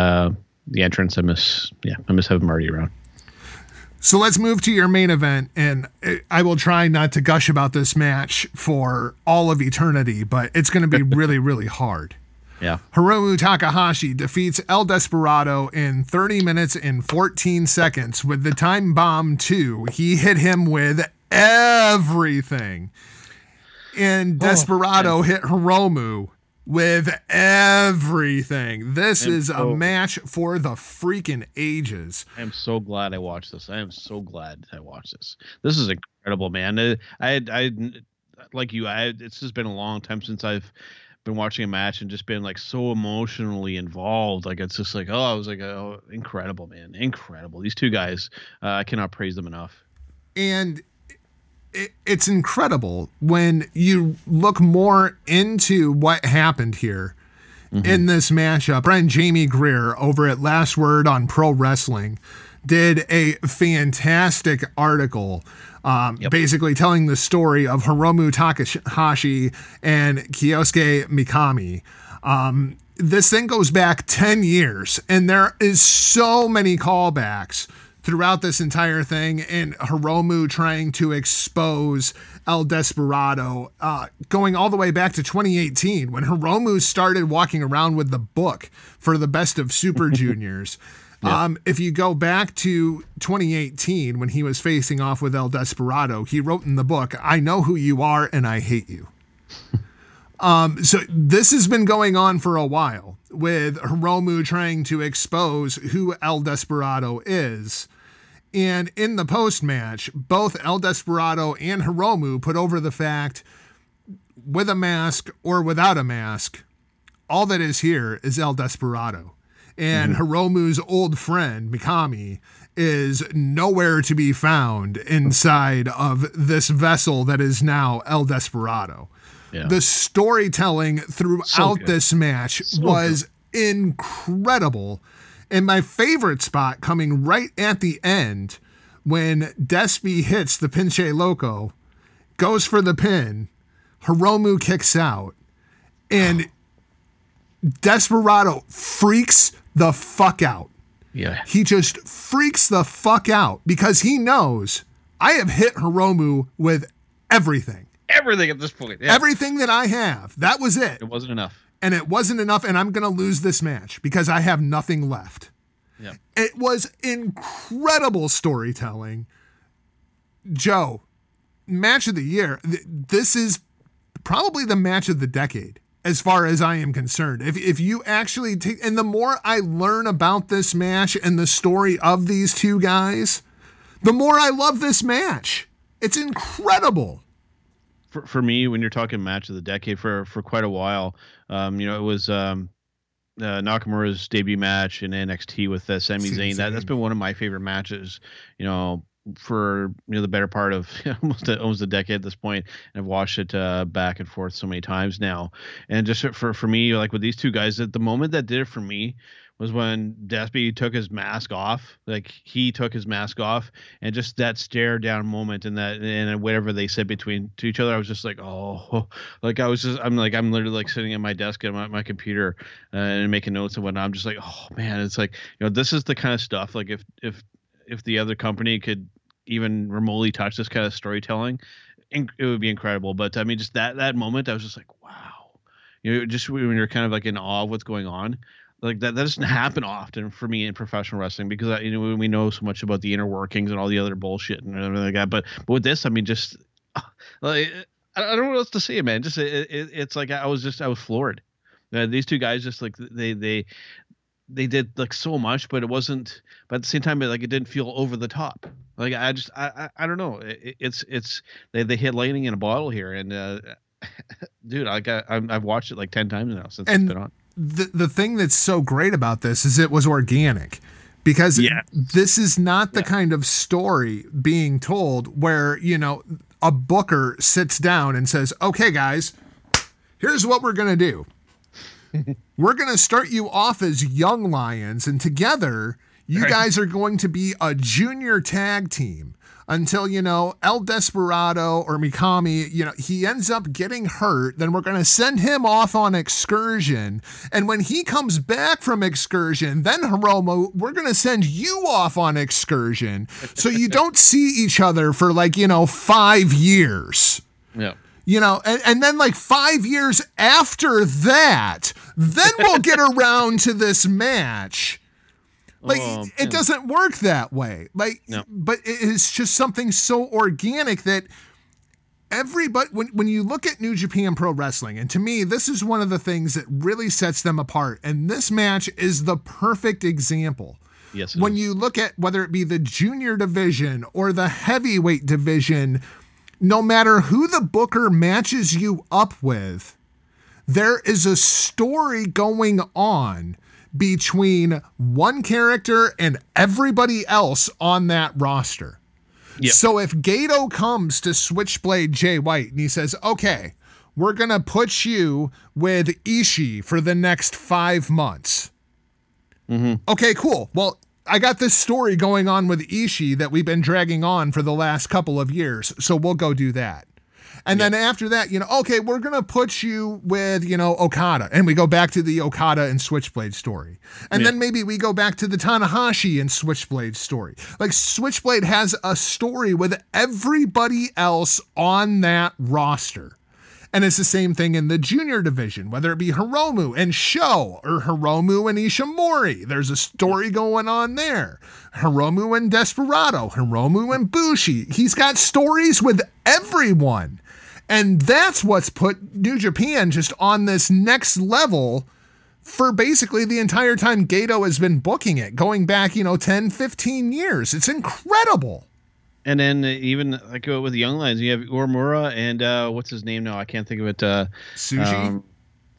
the entrance. I miss having Marty around. So let's move to your main event, and I will try not to gush about this match for all of eternity, but it's going to be really, really hard. Yeah. Hiromu Takahashi defeats El Desperado in 30 minutes and 14 seconds with the time bomb 2. He hit him with everything. And Desperado hit Hiromu with everything. This is a match for the freaking ages. I am so glad I watched this. This is incredible, man. I like you. It's just been a long time since I've been watching a match and just been like so emotionally involved. Like it's just like, incredible, man. Incredible. These two guys, I cannot praise them enough. And it's incredible when you look more into what happened here in this matchup. Friend Jamie Greer over at Last Word on Pro Wrestling did a fantastic article basically telling the story of Hiromu Takahashi and Kyosuke Mikami. This thing goes back 10 years, and there is so many callbacks throughout this entire thing, and Hiromu trying to expose El Desperado, going all the way back to 2018 when Hiromu started walking around with the book for the Best of Super Juniors. If you go back to 2018 when he was facing off with El Desperado, he wrote in the book, "I know who you are and I hate you." So this has been going on for a while with Hiromu trying to expose who El Desperado is. And in the post-match, both El Desperado and Hiromu put over the fact, with a mask or without a mask, all that is here is El Desperado. And Hiromu's old friend, Mikami, is nowhere to be found inside of this vessel that is now El Desperado. Yeah. The storytelling throughout this match was incredible. And my favorite spot coming right at the end when Despi hits the Pinche Loco, goes for the pin, Hiromu kicks out, and Desperado freaks the fuck out. Yeah. He just freaks the fuck out because he knows I have hit Hiromu with everything. Everything at this point. Yeah. Everything that I have. That was it. It wasn't enough. And it wasn't enough, and I'm going to lose this match because I have nothing left. Yeah. It was incredible storytelling. Joe, match of the year. This is probably the match of the decade, as far as I am concerned. If you actually take, and the more I learn about this match and the story of these two guys, the more I love this match. It's incredible. For me, when you're talking match of the decade, for quite a while, it was Nakamura's debut match in NXT with Sami Zayn. That's been one of my favorite matches, for the better part of almost a decade at this point, and I've watched it back and forth so many times now. And just for me, like with these two guys, at the moment that did it for me was when Despi took his mask off. Like he took his mask off, and just that stare down moment and whatever they said between to each other, I was just like, I'm literally like sitting at my desk at my computer and making notes and whatnot. I'm just like, oh man, it's like, this is the kind of stuff, like if the other company could even remotely touch this kind of storytelling, it would be incredible. But I mean, just that moment, I was just like, wow, just when you're kind of like in awe of what's going on, like that doesn't happen often for me in professional wrestling, because we know so much about the inner workings and all the other bullshit and everything like that. But with this, I mean, just like, I don't know what else to say, man. Just it's like I was floored. These two guys just like they did like so much, but it wasn't. But at the same time, like it didn't feel over the top. Like I don't know. It's they hit lightning in a bottle here, and dude, I've watched it like 10 times now since it's been on. The thing that's so great about this is it was organic, because this is not the kind of story being told where a booker sits down and says, "Okay, guys, here's what we're gonna do. We're going to start you off as young lions, and together You guys are going to be a junior tag team until, you know, El Desperado or Mikami, you know, he ends up getting hurt. Then we're going to send him off on excursion. And when he comes back from excursion, then Hiromu, we're going to send you off on excursion. So you don't see each other for like, you know, 5 years. Yeah. You know, and then like 5 years after that, then we'll get around to this match. Like, it doesn't work that way. Like, no. But it's just something so organic that everybody, when you look at New Japan Pro Wrestling, and to me, this is one of the things that really sets them apart. And this match is the perfect example. Yes. When you look at whether it be the junior division or the heavyweight division, no matter who the booker matches you up with, there is a story going on between one character and everybody else on that roster. Yep. So if Gato comes to Switchblade Jay White and he says, okay, we're going to put you with Ishii for the next 5 months. Mm-hmm. Okay, cool. Well, I got this story going on with Ishii that we've been dragging on for the last couple of years. So we'll go do that. And then after that, you know, okay, we're going to put you with, you know, Okada. And we go back to the Okada and Switchblade story. And then maybe we go back to the Tanahashi and Switchblade story. Like, Switchblade has a story with everybody else on that roster. And it's the same thing in the junior division, whether it be Hiromu and Sho or Hiromu and Ishimori. There's a story going on there. Hiromu and Desperado, Hiromu and Bushi. He's got stories with everyone. And that's what's put New Japan just on this next level for basically the entire time Gato has been booking it, going back, you know, 10, 15 years. It's incredible. And then even like with the young lions, you have Uemura and what's his name now? I can't think of it. Sushi.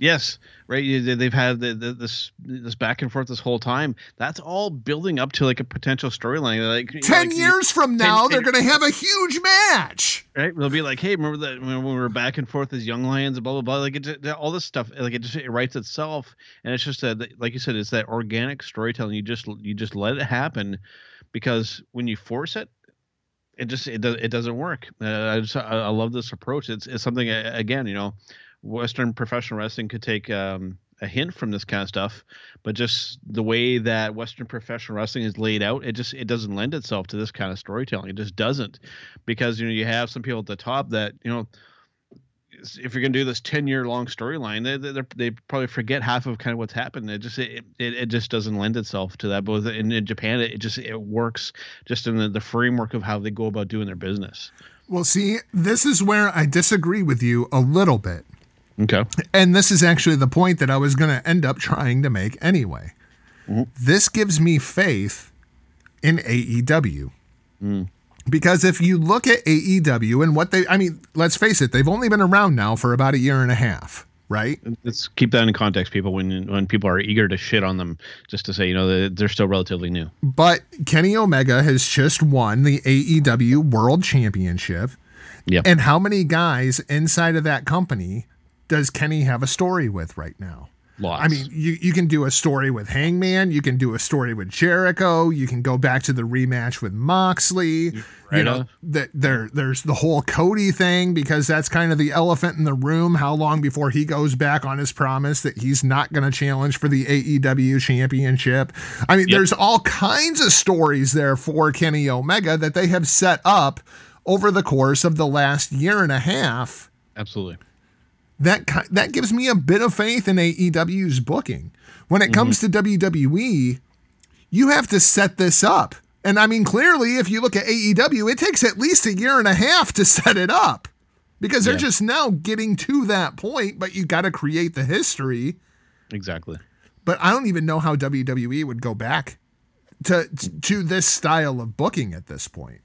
Yes. Right. They've had this back and forth this whole time. That's all building up to like a potential storyline. Like 10 years from now, they're going to have a huge match. Right. They'll be like, hey, remember that when we were back and forth as young lions, blah, blah, blah. Like all this stuff, like it writes itself. And it's just like you said, it's that organic storytelling. You just let it happen, because when you force it, it doesn't work. I love this approach. It's something, again, you know, Western professional wrestling could take a hint from this kind of stuff, but just the way that Western professional wrestling is laid out, it doesn't lend itself to this kind of storytelling. It just doesn't, because, you know, you have some people at the top that, you know, if you're going to do this 10-year long storyline, they probably forget half of kind of what's happened. It just doesn't lend itself to that. But in Japan, it works just in the framework of how they go about doing their business. Well, see, this is where I disagree with you a little bit. Okay. And this is actually the point that I was going to end up trying to make anyway. Mm-hmm. This gives me faith in AEW. Mm. Because if you look at AEW and what let's face it, they've only been around now for about a year and a half, right? Let's keep that in context, people, when people are eager to shit on them, just to say, you know, they're still relatively new. But Kenny Omega has just won the AEW World Championship. Yep. And how many guys inside of that company does Kenny have a story with right now? Lots. I mean, you can do a story with Hangman. You can do a story with Jericho. You can go back to the rematch with Moxley. Right, you know, there's the whole Cody thing, because that's kind of the elephant in the room. How long before he goes back on his promise that he's not going to challenge for the AEW championship? I mean, There's all kinds of stories there for Kenny Omega that they have set up over the course of the last year and a half. Absolutely. That gives me a bit of faith in AEW's booking. When it comes to WWE, you have to set this up. And I mean, clearly, if you look at AEW, it takes at least a year and a half to set it up, because they're just now getting to that point, but you got to create the history. Exactly. But I don't even know how WWE would go back to this style of booking at this point.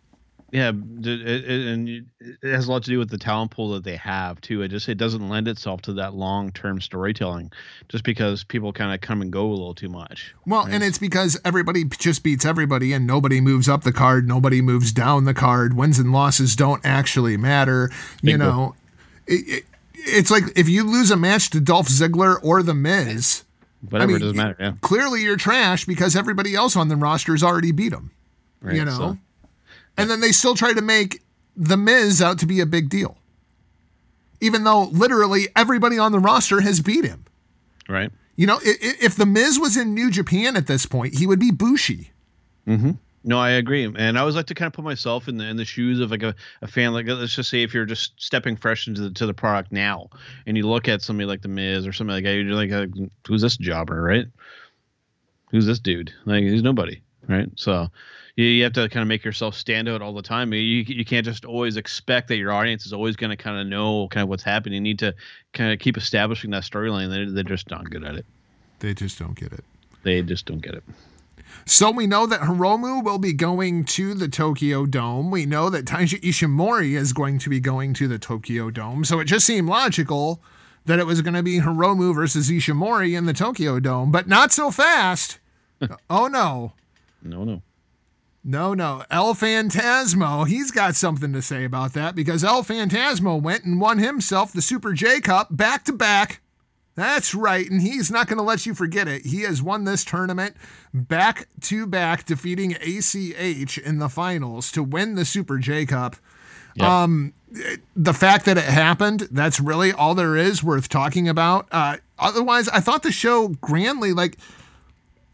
Yeah, and it has a lot to do with the talent pool that they have, too. It doesn't lend itself to that long-term storytelling, just because people kind of come and go a little too much. Well, right? And it's because everybody just beats everybody, and nobody moves up the card, nobody moves down the card. Wins and losses don't actually matter. You know, it's like if you lose a match to Dolph Ziggler or The Miz, Whatever, it doesn't matter. Yeah. Clearly, you're trash because everybody else on the roster's already beat them. Right, you know, so, and then they still try to make The Miz out to be a big deal, even though literally everybody on the roster has beat him. Right. You know, if The Miz was in New Japan at this point, he would be Bushi. Mm-hmm. No, I agree. And I always like to kind of put myself in the shoes of like a fan. Like, let's just say if you're just stepping fresh into the product now and you look at somebody like The Miz or somebody like that, you're like, who's this jobber, right? Who's this dude? Like, he's nobody, right? So you have to kind of make yourself stand out all the time. You can't just always expect that your audience is always going to kind of know kind of what's happening. You need to kind of keep establishing that storyline. They're just not good at it. They just don't get it. So we know that Hiromu will be going to the Tokyo Dome. We know that Taiji Ishimori is going to be going to the Tokyo Dome. So it just seemed logical that it was going to be Hiromu versus Ishimori in the Tokyo Dome, but not so fast. Oh, no. No. El Phantasmo, he's got something to say about that because El Phantasmo went and won himself the Super J Cup back to back. That's right, and he's not going to let you forget it. He has won this tournament back-to-back, defeating ACH in the finals to win the Super J Cup. Yep. The fact that it happened, that's really all there is worth talking about. Otherwise, I thought the show grandly, like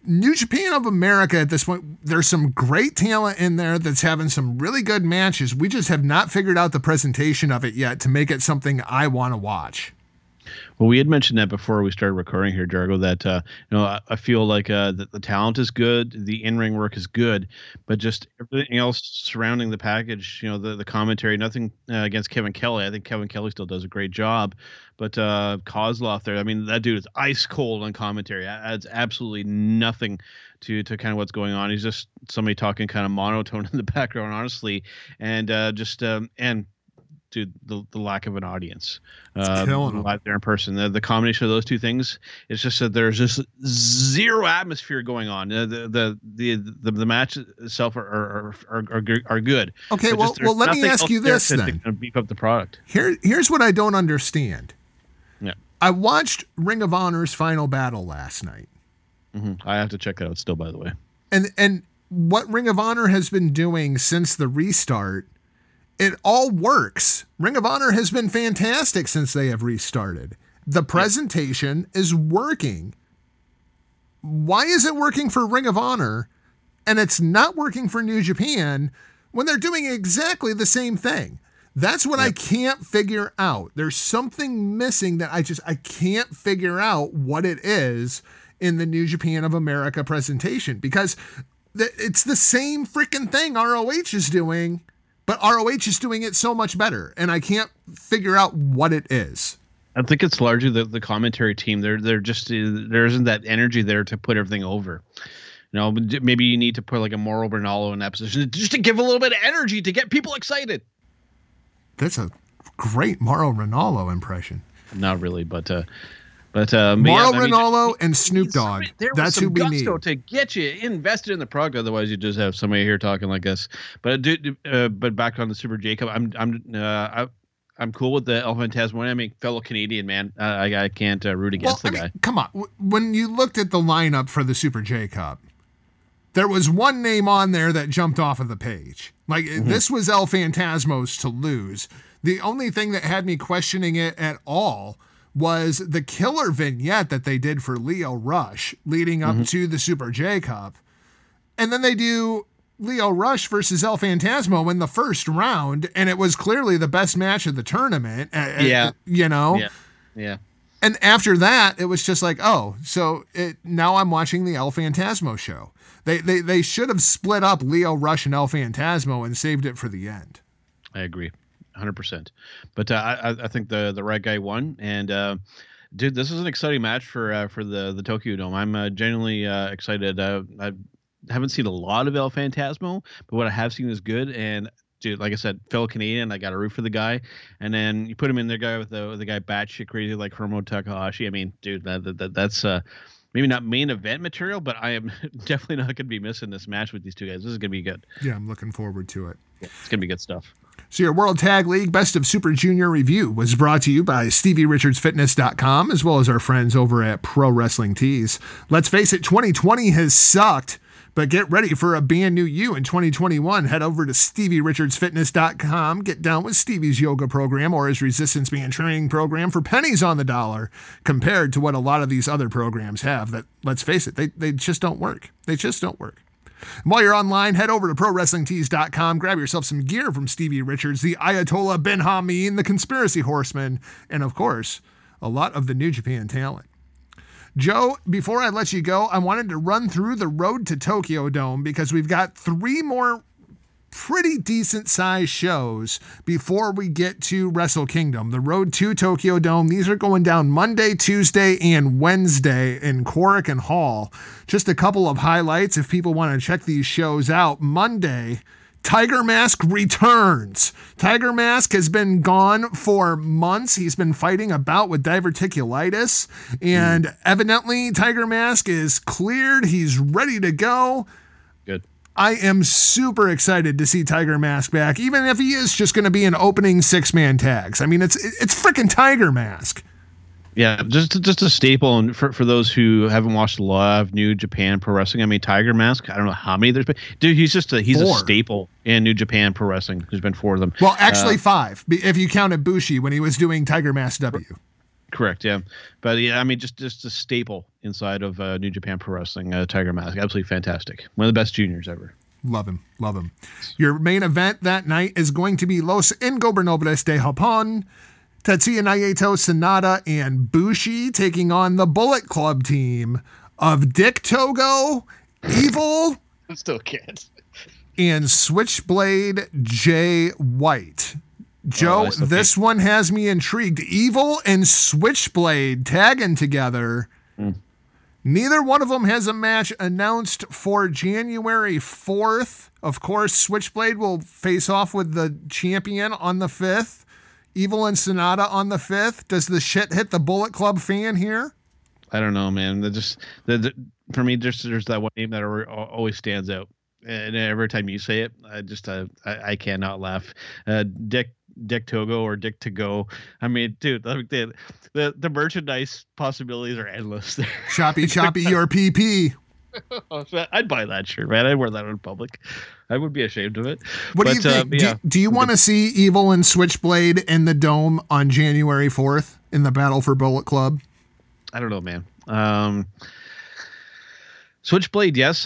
New Japan of America at this point, there's some great talent in there that's having some really good matches. We just have not figured out the presentation of it yet to make it something I want to watch. Well, we had mentioned that before we started recording here, Jargo, that I feel like the talent is good, the in-ring work is good, but just everything else surrounding the package, you know, the commentary, nothing against Kevin Kelly. I think Kevin Kelly still does a great job, but Kozlov there, I mean, that dude is ice cold on commentary. Adds absolutely nothing to kind of what's going on. He's just somebody talking kind of monotone in the background, honestly, and dude, the lack of an audience live there in person. The combination of those two things, it's just that there's just zero atmosphere going on. The match itself are good. Okay, well let me ask you this then. Beef up the product. Here's what I don't understand. Yeah, I watched Ring of Honor's Final Battle last night. Mm-hmm. I have to check that out still, by the way. And what Ring of Honor has been doing since the restart. It all works. Ring of Honor has been fantastic since they have restarted. The presentation is working. Why is it working for Ring of Honor and it's not working for New Japan when they're doing exactly the same thing? That's what I can't figure out. There's something missing that I can't figure out what it is in the New Japan of America presentation, because it's the same freaking thing ROH is doing. But ROH is doing it so much better, and I can't figure out what it is. I think it's largely the commentary team. They're just there isn't that energy there to put everything over. You know, maybe you need to put like a Mauro Ranallo in that position just to give a little bit of energy to get people excited. That's a great Mauro Ranallo impression. Not really, but Mauro Ranallo and Snoop Dogg. That's who we need to get you invested in the product. Otherwise, you just have somebody here talking like this. But but back on the Super J Cup, I'm cool with the El Phantasmo. I mean, fellow Canadian man, I can't root against the guy. Come on, when you looked at the lineup for the Super J Cup, there was one name on there that jumped off of the page. Like this was El Phantasmo's to lose. The only thing that had me questioning it at all was the killer vignette that they did for Lio Rush leading up to the Super J Cup. And then they do Lio Rush versus El Phantasmo in the first round, and it was clearly the best match of the tournament. Yeah. And after that, it was just like, oh, so now I'm watching the El Phantasmo show. They should have split up Lio Rush and El Phantasmo and saved it for the end. I agree. 100%. But I think the right guy won. And dude, this is an exciting match for the Tokyo Dome. I'm genuinely excited. I haven't seen a lot of El Phantasmo, but what I have seen is good. And dude, like I said, fellow Canadian, I got a root for the guy. And then you put him in there, guy with the guy batshit crazy like Hiromu Takahashi. I mean, dude, that's maybe not main event material, but I am definitely not going to be missing this match with these two guys. This is going to be good. Yeah, I'm looking forward to it. Yeah, it's going to be good stuff. So your World Tag League Best of Super Junior review was brought to you by StevieRichardsFitness.com, as well as our friends over at Pro Wrestling Tees. Let's face it, 2020 has sucked, but get ready for a brand new you in 2021. Head over to StevieRichardsFitness.com. Get down with Stevie's yoga program or his resistance band training program for pennies on the dollar compared to what a lot of these other programs have that, let's face it, they just don't work. They just don't work. And while you're online, head over to ProWrestlingTees.com. Grab yourself some gear from Stevie Richards, the Ayatollah Ben Hameen, the Conspiracy Horseman, and of course, a lot of the New Japan talent. Joe, before I let you go, I wanted to run through the road to Tokyo Dome because we've got three more pretty decent-sized shows before we get to Wrestle Kingdom. The road to Tokyo Dome, these are going down Monday, Tuesday, and Wednesday in Korakuen Hall. Just a couple of highlights if people want to check these shows out. Monday, Tiger Mask returns. Tiger Mask has been gone for months. He's been fighting a bout with diverticulitis, and evidently Tiger Mask is cleared. He's ready to go. I am super excited to see Tiger Mask back, even if he is just going to be an opening six-man tags. I mean, it's freaking Tiger Mask. Yeah, just a staple. And for those who haven't watched a lot of New Japan Pro Wrestling, I mean, Tiger Mask, I don't know how many there's been. Dude, he's a staple in New Japan Pro Wrestling. There's been four of them. Well, actually five, if you counted Bushi when he was doing Tiger Mask W. Correct, yeah. But, yeah, I mean, just a staple inside of New Japan Pro Wrestling, Tiger Mask. Absolutely fantastic. One of the best juniors ever. Love him. Your main event that night is going to be Los Ingobernables de Japón, Tetsuya Naito, Sanada, and Bushi taking on the Bullet Club team of Dick Togo, Evil, I still can't, and Switchblade Jay White. Joe, this one has me intrigued. Evil and Switchblade tagging together. Neither one of them has a match announced for January 4th. Of course, Switchblade will face off with the champion on the 5th. Evil and Sonata on the 5th. Does the shit hit the Bullet Club fan here? I don't know, man. For me, there's that one name that always stands out. And every time you say it, I cannot laugh. Dick Togo or Dick to Go. I mean, dude, the merchandise possibilities are endless there. Choppy, your PP. I'd buy that shirt, man. I'd wear that in public. I would be ashamed of it. What do you think? Yeah. Do you want to see Evil and Switchblade in the Dome on January 4th in the battle for Bullet Club? I don't know, man. Switchblade, yes.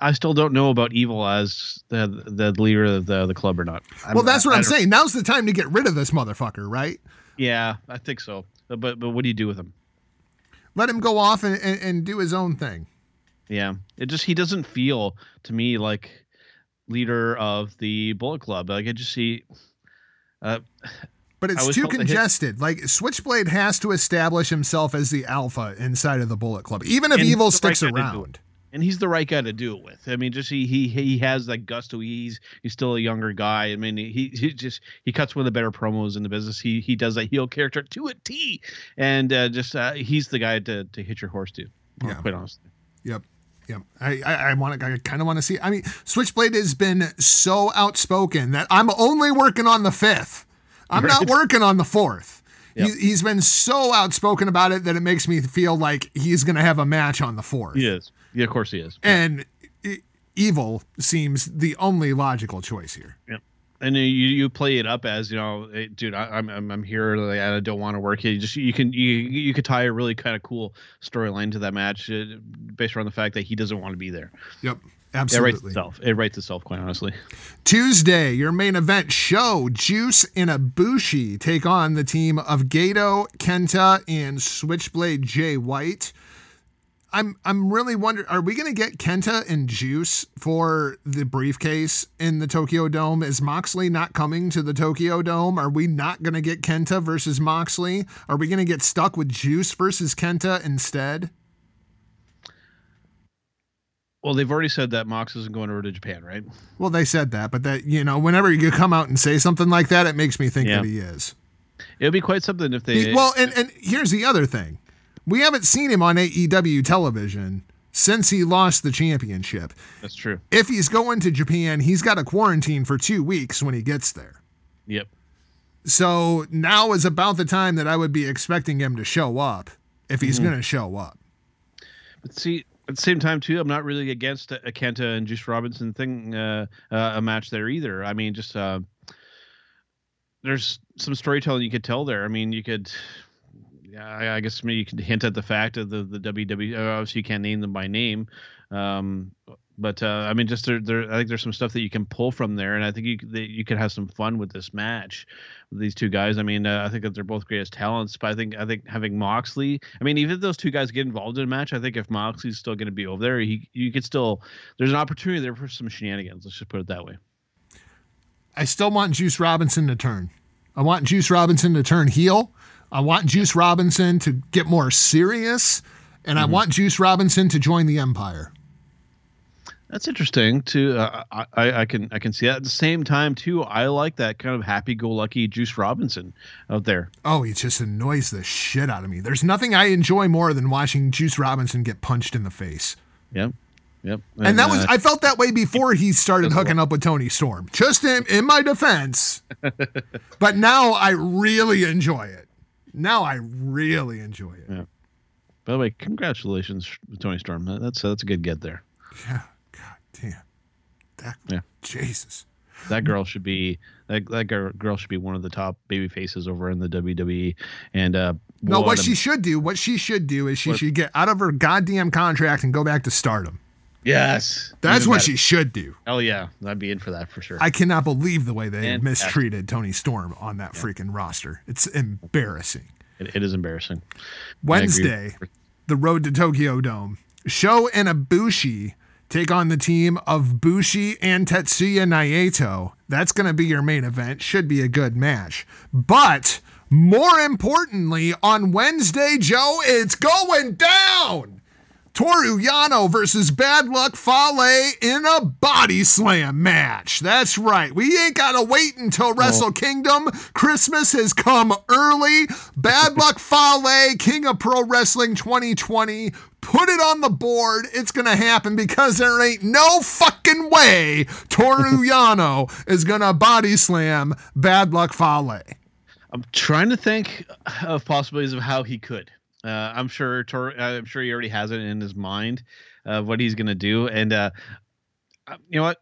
I still don't know about Evil as the leader of the club or not. That's what I'm saying. Now's the time to get rid of this motherfucker, right? Yeah, I think so. But what do you do with him? Let him go off and do his own thing. Yeah, he doesn't feel to me like leader of the Bullet Club. Like I just see. But it's too congested. Like Switchblade has to establish himself as the alpha inside of the Bullet Club, even if Evil sticks around. And he's the right guy to do it with. I mean, just he has that gusto. He's still a younger guy. I mean, he cuts one of the better promos in the business. He does that heel character to a T, and he's the guy to hit your horse to. Yeah. Quite honestly. Yep. I kind of want to see. I mean, Switchblade has been so outspoken that I'm only working on the 5th. I'm not working on the 4th. Yep. He's been so outspoken about it that it makes me feel like he's going to have a match on the 4th. He is. Yeah, of course he is. And Evil seems the only logical choice here. Yeah. And you play it up as, you know, hey, dude, I'm here. Like, I don't want to work here. You could tie a really kind of cool storyline to that match based around the fact that he doesn't want to be there. Yep. Absolutely. It writes itself, quite honestly. Tuesday, your main event, Sho, Juice, and Ibushi take on the team of Gedo, Kenta, and Switchblade Jay White. I'm really wondering, are we going to get Kenta and Juice for the briefcase in the Tokyo Dome? Is Moxley not coming to the Tokyo Dome? Are we not going to get Kenta versus Moxley? Are we going to get stuck with Juice versus Kenta instead? Well, they've already said that Mox isn't going over to Japan, right? Well, they said that, but that, you know, whenever you come out and say something like that, it makes me think that he is. It would be quite something if they... Well, and here's the other thing. We haven't seen him on AEW television. since he lost the championship. That's true. If he's going to Japan, he's got to quarantine for 2 weeks when he gets there. Yep. So now is about the time that I would be expecting him to show up, if he's going to show up. But see, at the same time, too, I'm not really against a Kenta and Juice Robinson thing, a match there either. I mean, just there's some storytelling you could tell there. I mean, you could... I guess maybe you could hint at the fact of the WWE. Obviously, you can't name them by name, but I mean, just there. I think there's some stuff that you can pull from there, and I think you could have some fun with this match. These two guys. I mean, I think that they're both greatest talents, but I think having Moxley. I mean, even if those two guys get involved in a match, I think if Moxley's still going to be over there, you could still. There's an opportunity there for some shenanigans. Let's just put it that way. I still want Juice Robinson to turn. I want Juice Robinson to turn heel. I want Juice Robinson to get more serious, and I want Juice Robinson to join the Empire. That's interesting too. I can see that. At the same time too, I like that kind of happy-go-lucky Juice Robinson out there. Oh, he just annoys the shit out of me. There's nothing I enjoy more than watching Juice Robinson get punched in the face. Yep. Yep. And that was, I felt that way before he started hooking up with Tony Storm, just in my defense, but now I really enjoy it. Now I really enjoy it. Yeah. By the way, congratulations, Tony Storm. That's a good get there. Yeah. God damn. Jesus. That girl should be that girl should be one of the top baby faces over in the WWE. And no, what she should do is should get out of her goddamn contract and go back to Stardom. Yes. That's what she should do. Oh yeah. I'd be in for that for sure. I cannot believe the way they mistreated Tony Storm on that freaking roster. It's embarrassing. It is embarrassing. Wednesday, the road to Tokyo Dome. Sho and Ibushi take on the team of Bushi and Tetsuya Naito. That's going to be your main event. Should be a good match. But more importantly, on Wednesday, Joe, it's going down. Toru Yano versus Bad Luck Fale in a body slam match. That's right. We ain't got to wait until Wrestle Kingdom. Christmas has come early. Bad Luck Fale, King of Pro Wrestling 2020. Put it on the board. It's going to happen because there ain't no fucking way Toru Yano is going to body slam Bad Luck Fale. I'm trying to think of possibilities of how he could. I'm sure he already has it in his mind what he's gonna do, and you know what?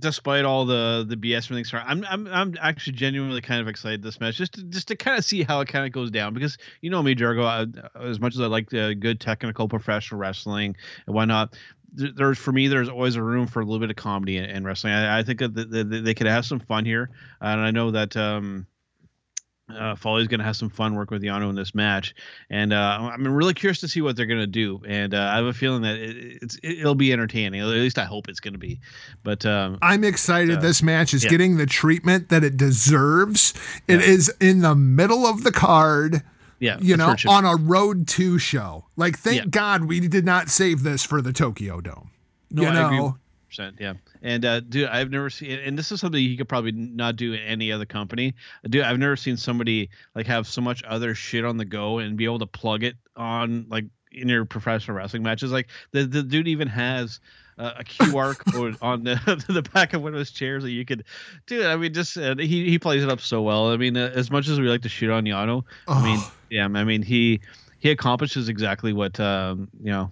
Despite all the BS and things, I'm actually genuinely kind of excited this match just to kind of see how it kind of goes down, because you know me, Jargo. As much as I like good technical professional wrestling and whatnot, there's always a room for a little bit of comedy in wrestling. I think that they could have some fun here, and I know that. Foley's going to have some fun working with Yano in this match, and I'm really curious to see what they're going to do. And I have a feeling that it'll be entertaining. At least I hope it's going to be. But I'm excited. This match is getting the treatment that it deserves. It is in the middle of the card. Yeah, you know, on a road to Sho. Like, thank God we did not save this for the Tokyo Dome. No, you know? I agree. Yeah. And dude, I've never seen, and this is something you could probably not do in any other company. Dude, I've never seen somebody like have so much other shit on the go and be able to plug it on like in your professional wrestling matches. Like the dude even has a QR code on the back of one of his chairs that you could, dude. I mean, just he plays it up so well. I mean, as much as we like to shoot on Yano, I mean, he accomplishes exactly what you know.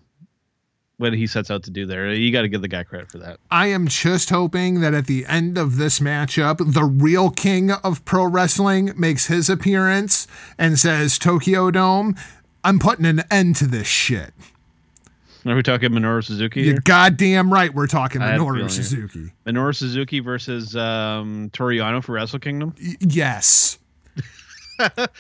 What he sets out to do there. You got to give the guy credit for that. I am just hoping that at the end of this matchup, the real king of pro wrestling makes his appearance and says, Tokyo Dome, I'm putting an end to this shit. Are we talking Minoru Suzuki? You're goddamn right we're talking Minoru Suzuki. Minoru Suzuki versus Toru Yano for Wrestle Kingdom? Yes.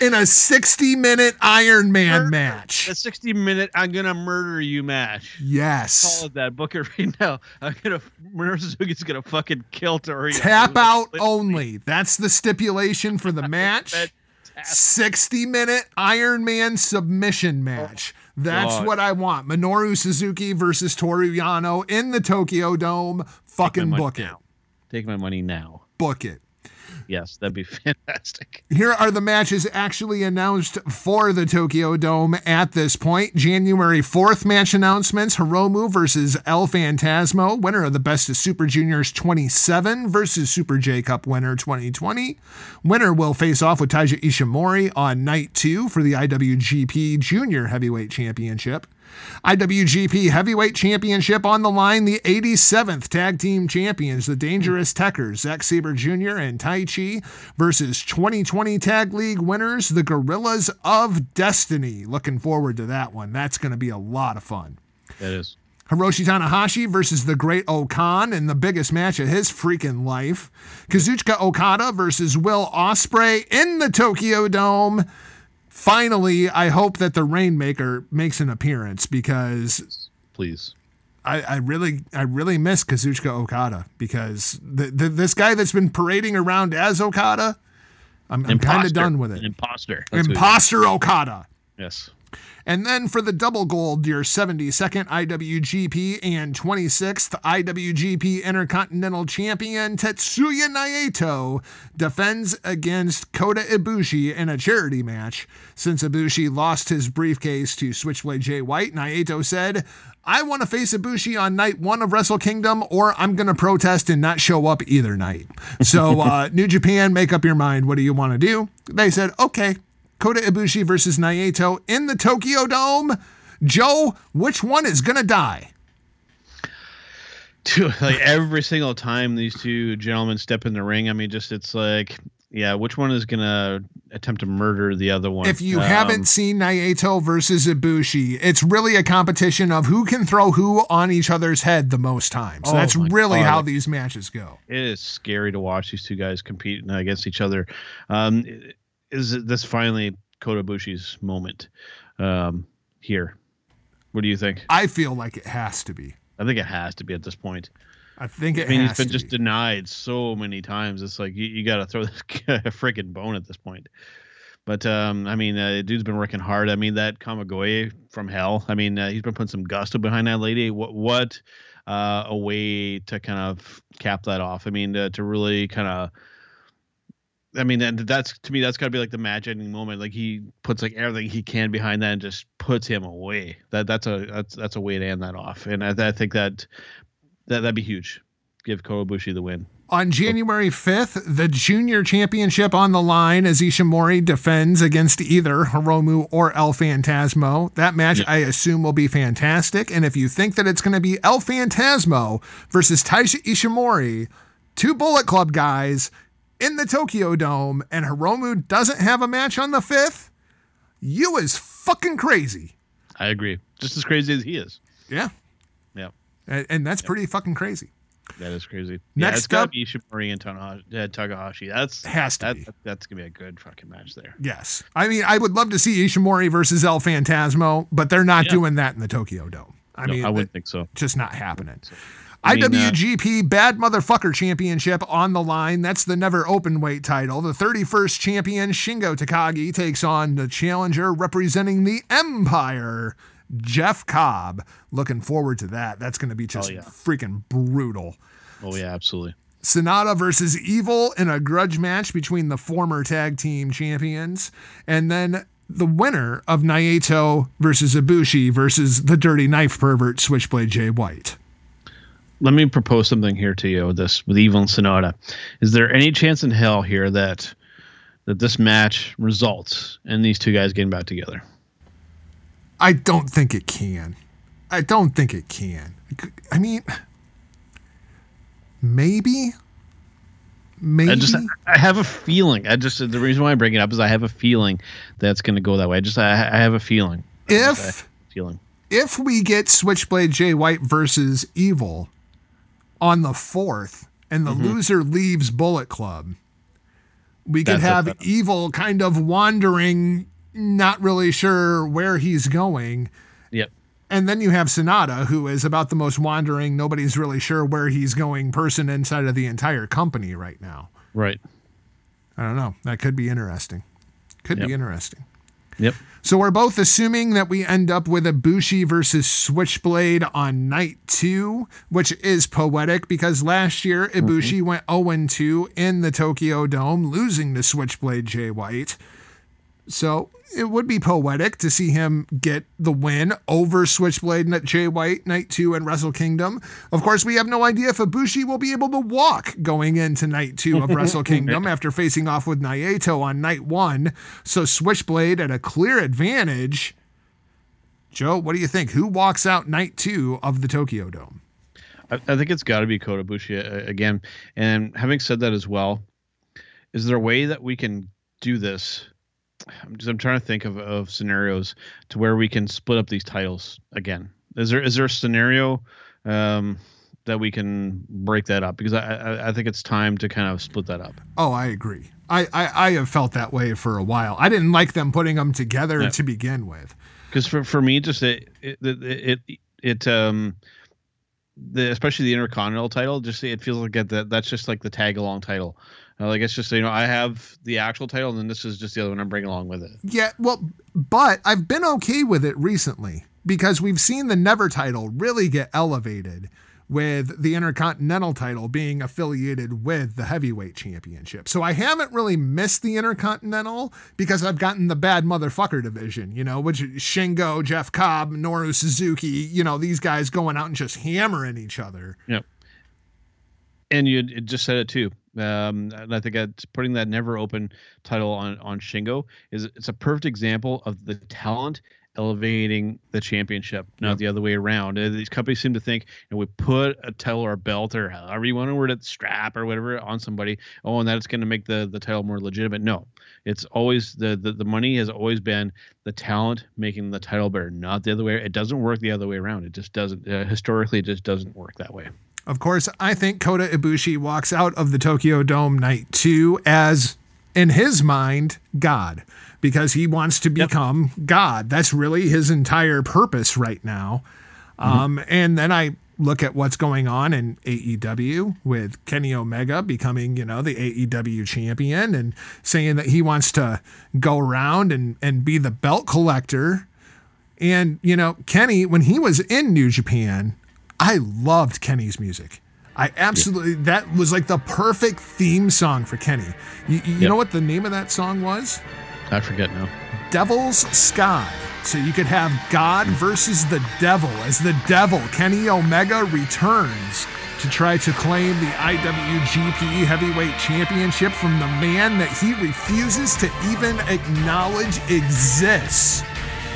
In a 60-minute Iron Man match. A 60-minute I'm going to murder you match. Yes. Call it that. Book it right now. Minoru Suzuki's going to fucking kill Toru. Tap out only. That's the stipulation for the match. 60-minute Iron Man submission match. That's what I want. Minoru Suzuki versus Toru Yano in the Tokyo Dome. Fucking book it. Take my money now. Book it. Yes, that'd be fantastic. Here are the matches actually announced for the Tokyo Dome at this point. January 4th match announcements: Hiromu versus El Phantasmo, winner of the Best of Super Juniors 27 versus Super J Cup winner 2020. Winner will face off with Taiji Ishimori on night 2 for the IWGP Junior Heavyweight Championship. IWGP Heavyweight Championship on the line, the 87th Tag Team Champions, the Dangerous Tekkers, Zack Sabre Jr. and Taichi, versus 2020 Tag League winners, the Gorillas of Destiny. Looking forward to that one. That's going to be a lot of fun. It is. Hiroshi Tanahashi versus the Great O-Khan in the biggest match of his freaking life. Kazuchika Okada versus Will Ospreay in the Tokyo Dome. Finally, I hope that the Rainmaker makes an appearance, because please, I really miss Kazuchika Okada, because this guy that's been parading around as Okada, I'm kind of done with it. Imposter Okada. Yes. And then for the double gold, your 72nd IWGP and 26th IWGP Intercontinental Champion Tetsuya Naito defends against Kota Ibushi in a charity match. Since Ibushi lost his briefcase to Switchblade Jay White, Naito said, "I want to face Ibushi on night 1 of Wrestle Kingdom, or I'm going to protest and not show up either night." So New Japan, make up your mind. What do you want to do? They said, okay. Kota Ibushi versus Naito in the Tokyo Dome. Joe, which one is going to die? Dude, like every single time these two gentlemen step in the ring, I mean, just it's like, yeah, which one is going to attempt to murder the other one? If you haven't seen Naito versus Ibushi, it's really a competition of who can throw who on each other's head the most times. So that's really how these matches go. It is scary to watch these two guys compete against each other. Is this finally Kota Ibushi's moment here? What do you think? I feel like it has to be. I think it has to be at this point. He's been just denied so many times. It's like you got to throw this guy a freaking bone at this point. But, dude's been working hard. I mean, that Kamigoye from hell. I mean, he's been putting some gusto behind that lady. What a way to kind of cap that off. I mean, to really kind of... I mean, and that's gotta be like the match ending moment. Like he puts like everything he can behind that and just puts him away. That's a way to end that off. And I think that'd be huge. Give Kota Ibushi the win. On January 5th, the junior championship on the line as Ishimori defends against either Hiromu or El Phantasmo. That match, I assume, will be fantastic. And if you think that it's going to be El Phantasmo versus Taisha Ishimori, two Bullet Club guys, in the Tokyo Dome, and Hiromu doesn't have a match on the 5th, you is fucking crazy. I agree. Just as crazy as he is. Yeah. Yeah. And that's pretty fucking crazy. That is crazy. Next it's got to be Ishimori and Tanahashi. That's going to be a good fucking match there. Yes. I mean, I would love to see Ishimori versus El Phantasmo, but they're not doing that in the Tokyo Dome. I wouldn't think so. Just not happening. IWGP Bad Motherfucker Championship on the line. That's the never open weight title. The 31st champion Shingo Takagi takes on the challenger representing the Empire, Jeff Cobb. Looking forward to that. That's going to be just freaking brutal. Oh, yeah, absolutely. Sonata versus Evil in a grudge match between the former tag team champions. And then the winner of Naito versus Ibushi versus the dirty knife pervert Switchblade Jay White. Let me propose something here to you. This with Evil and Sonata, is there any chance in hell here that this match results in these two guys getting back together? I don't think it can. I mean, maybe. I have a feeling. The reason why I bring it up is I have a feeling that's going to go that way. I have a feeling. If we get Switchblade Jay White versus Evil on the 4th, and the loser leaves Bullet Club, we could have Evil kind of wandering, not really sure where he's going. Yep. And then you have Sonata, who is about the most wandering, nobody's really sure where he's going person inside of the entire company right now. Right. I don't know. That could be interesting. Yep. So we're both assuming that we end up with a Bushi versus Switchblade on night 2, which is poetic because last year Ibushi went 0-2 in the Tokyo Dome, losing to Switchblade Jay White. So it would be poetic to see him get the win over Switchblade Jay White night 2 in Wrestle Kingdom. Of course, we have no idea if Ibushi will be able to walk going into night 2 of Wrestle Kingdom after facing off with Naito on night 1. So Switchblade at a clear advantage. Joe, what do you think? Who walks out night 2 of the Tokyo Dome? I think it's got to be Kota Ibushi again. And having said that as well, is there a way that we can do this? I'm trying to think of scenarios to where we can split up these titles again. Is there a scenario that we can break that up? Because I think it's time to kind of split that up. Oh, I agree. I have felt that way for a while. I didn't like them putting them together to begin with. Because for me, just especially the Intercontinental title, just it feels like that's just like the tag along title. Like it's just, I have the actual title and then this is just the other one I'm bringing along with it. Yeah. Well, but I've been okay with it recently because we've seen the Never title really get elevated with the Intercontinental title being affiliated with the Heavyweight Championship. So I haven't really missed the Intercontinental because I've gotten the bad motherfucker division, which is Shingo, Jeff Cobb, Minoru Suzuki, these guys going out and just hammering each other. Yep. And you just said it too. And I think putting that Never Open title on Shingo it's a perfect example of the talent elevating the championship, not the other way around. These companies seem to think, we put a title or a belt or however you want to word it, strap or whatever on somebody. Oh, and that's going to make the title more legitimate. No, it's always the money has always been the talent making the title better, not the other way. It doesn't work the other way around. It just doesn't. Historically, it just doesn't work that way. Of course, I think Kota Ibushi walks out of the Tokyo Dome night 2 as, in his mind, God, because he wants to become God. That's really his entire purpose right now. And then I look at what's going on in AEW with Kenny Omega becoming, the AEW champion and saying that he wants to go around and be the belt collector. And, Kenny, when he was in New Japan, I loved Kenny's music. I absolutely, that was like the perfect theme song for Kenny. You know what the name of that song was? I forget now. Devil's Sky. So you could have God versus the devil. As the devil, Kenny Omega returns to try to claim the IWGP Heavyweight Championship from the man that he refuses to even acknowledge exists.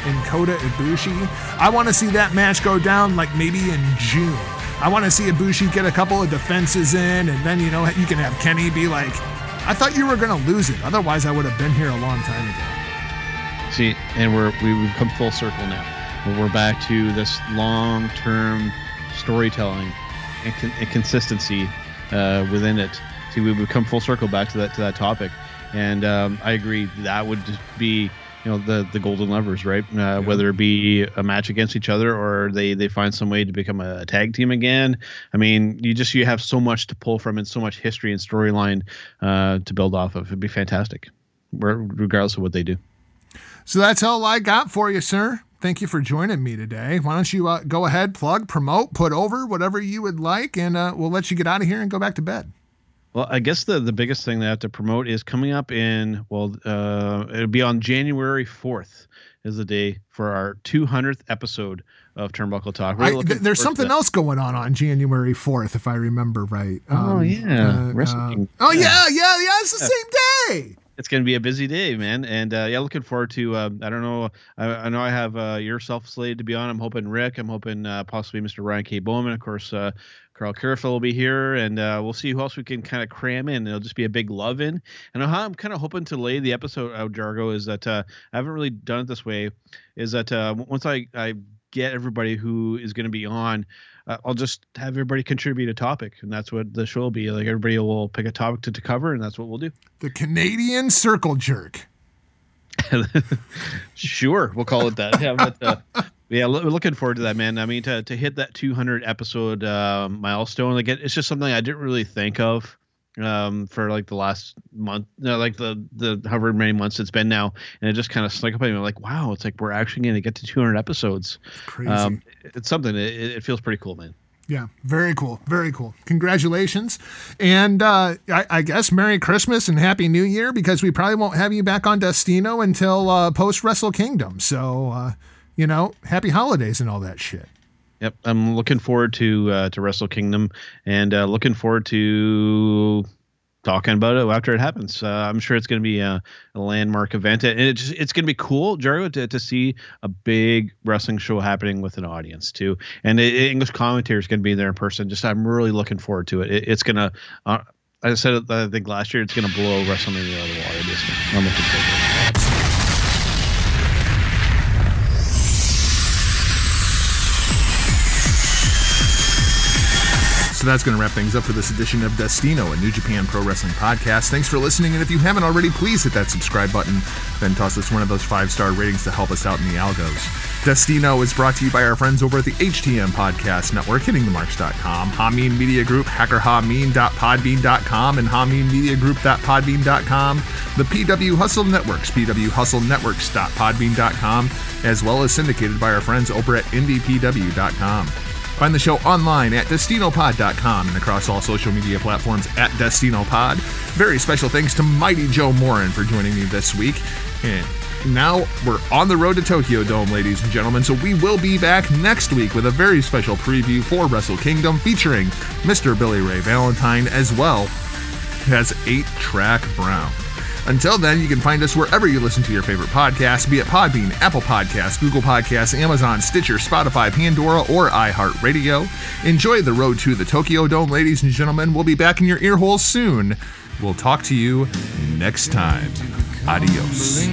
In Kota Ibushi. I want to see that match go down like maybe in June. I want to see Ibushi get a couple of defenses in, and then, you can have Kenny be like, I thought you were going to lose it. Otherwise, I would have been here a long time ago. See, and we've come full circle now. We're back to this long-term storytelling and consistency within it. See, we've come full circle back to that topic. And I agree, that would just be the golden levers, right? Whether it be a match against each other or they find some way to become a tag team again. I mean, you have so much to pull from and so much history and storyline to build off of. It'd be fantastic, regardless of what they do. So that's all I got for you, sir. Thank you for joining me today. Why don't you go ahead, plug, promote, put over, whatever you would like, and we'll let you get out of here and go back to bed. Well, I guess the biggest thing that I have to promote is coming up in, it'll be on January 4th is the day for our 200th episode of Turnbuckle Talk. There's something else going on January 4th, if I remember right. Wrestling. It's the same day. It's going to be a busy day, man. And looking forward to, I don't know. I know I have yourself slated to be on. I'm hoping Rick, possibly Mr. Ryan K. Bowman, of course, Carl Kerfield will be here, and we'll see who else we can kind of cram in. It'll just be a big love-in. And how I'm kind of hoping to lay the episode out, Jargo, is that I haven't really done it this way, is that once I get everybody who is going to be on, I'll just have everybody contribute a topic, and that's what the show will be. Like, everybody will pick a topic to cover, and that's what we'll do. The Canadian circle jerk. Sure, we'll call it that. Yeah, but... yeah, looking forward to that, man. I mean, to hit that 200 episode milestone, like it's just something I didn't really think of for like the last month, like the however many months it's been now, and it just kind of snuck up on me. I'm like, wow, it's like we're actually going to get to 200 episodes. Crazy. It's something. It feels pretty cool, man. Yeah, very cool. Very cool. Congratulations. And I guess Merry Christmas and Happy New Year, because we probably won't have you back on Destino until post-Wrestle Kingdom. So, you know, happy holidays and all that shit. Yep. I'm looking forward to Wrestle Kingdom, and looking forward to talking about it after it happens. I'm sure it's going to be a landmark event, and it's going to be cool, Jerry, to see a big wrestling show happening with an audience too. And the English commentator is going to be there in person. Just, I'm really looking forward to it. It's going to, I said it, I think last year, it's going to blow WrestleMania out of the water this year. I'm looking forward to it. So that's going to wrap things up for this edition of Destino, a New Japan Pro Wrestling podcast. Thanks for listening, and if you haven't already, please hit that subscribe button, then toss us one of those 5-star ratings to help us out in the algos. Destino is brought to you by our friends over at the HTM Podcast Network, hittingthemarks.com, Hamin Media Group, hackerhamin.podbean.com, and haminmediagroup.podbean.com, the PW Hustle Networks, pwhustlenetworks.podbean.com, as well as syndicated by our friends over at ndpw.com. Find the show online at destinopod.com and across all social media platforms at destinopod. Very special thanks to Mighty Joe Morin for joining me this week. And now we're on the road to Tokyo Dome, ladies and gentlemen, so we will be back next week with a very special preview for Wrestle Kingdom featuring Mr. Billy Ray Valentine, as well as 8-Track Brown. Until then, you can find us wherever you listen to your favorite podcasts, be it Podbean, Apple Podcasts, Google Podcasts, Amazon, Stitcher, Spotify, Pandora, or iHeartRadio. Enjoy the road to the Tokyo Dome, ladies and gentlemen. We'll be back in your ear holes soon. We'll talk to you next time. Adios.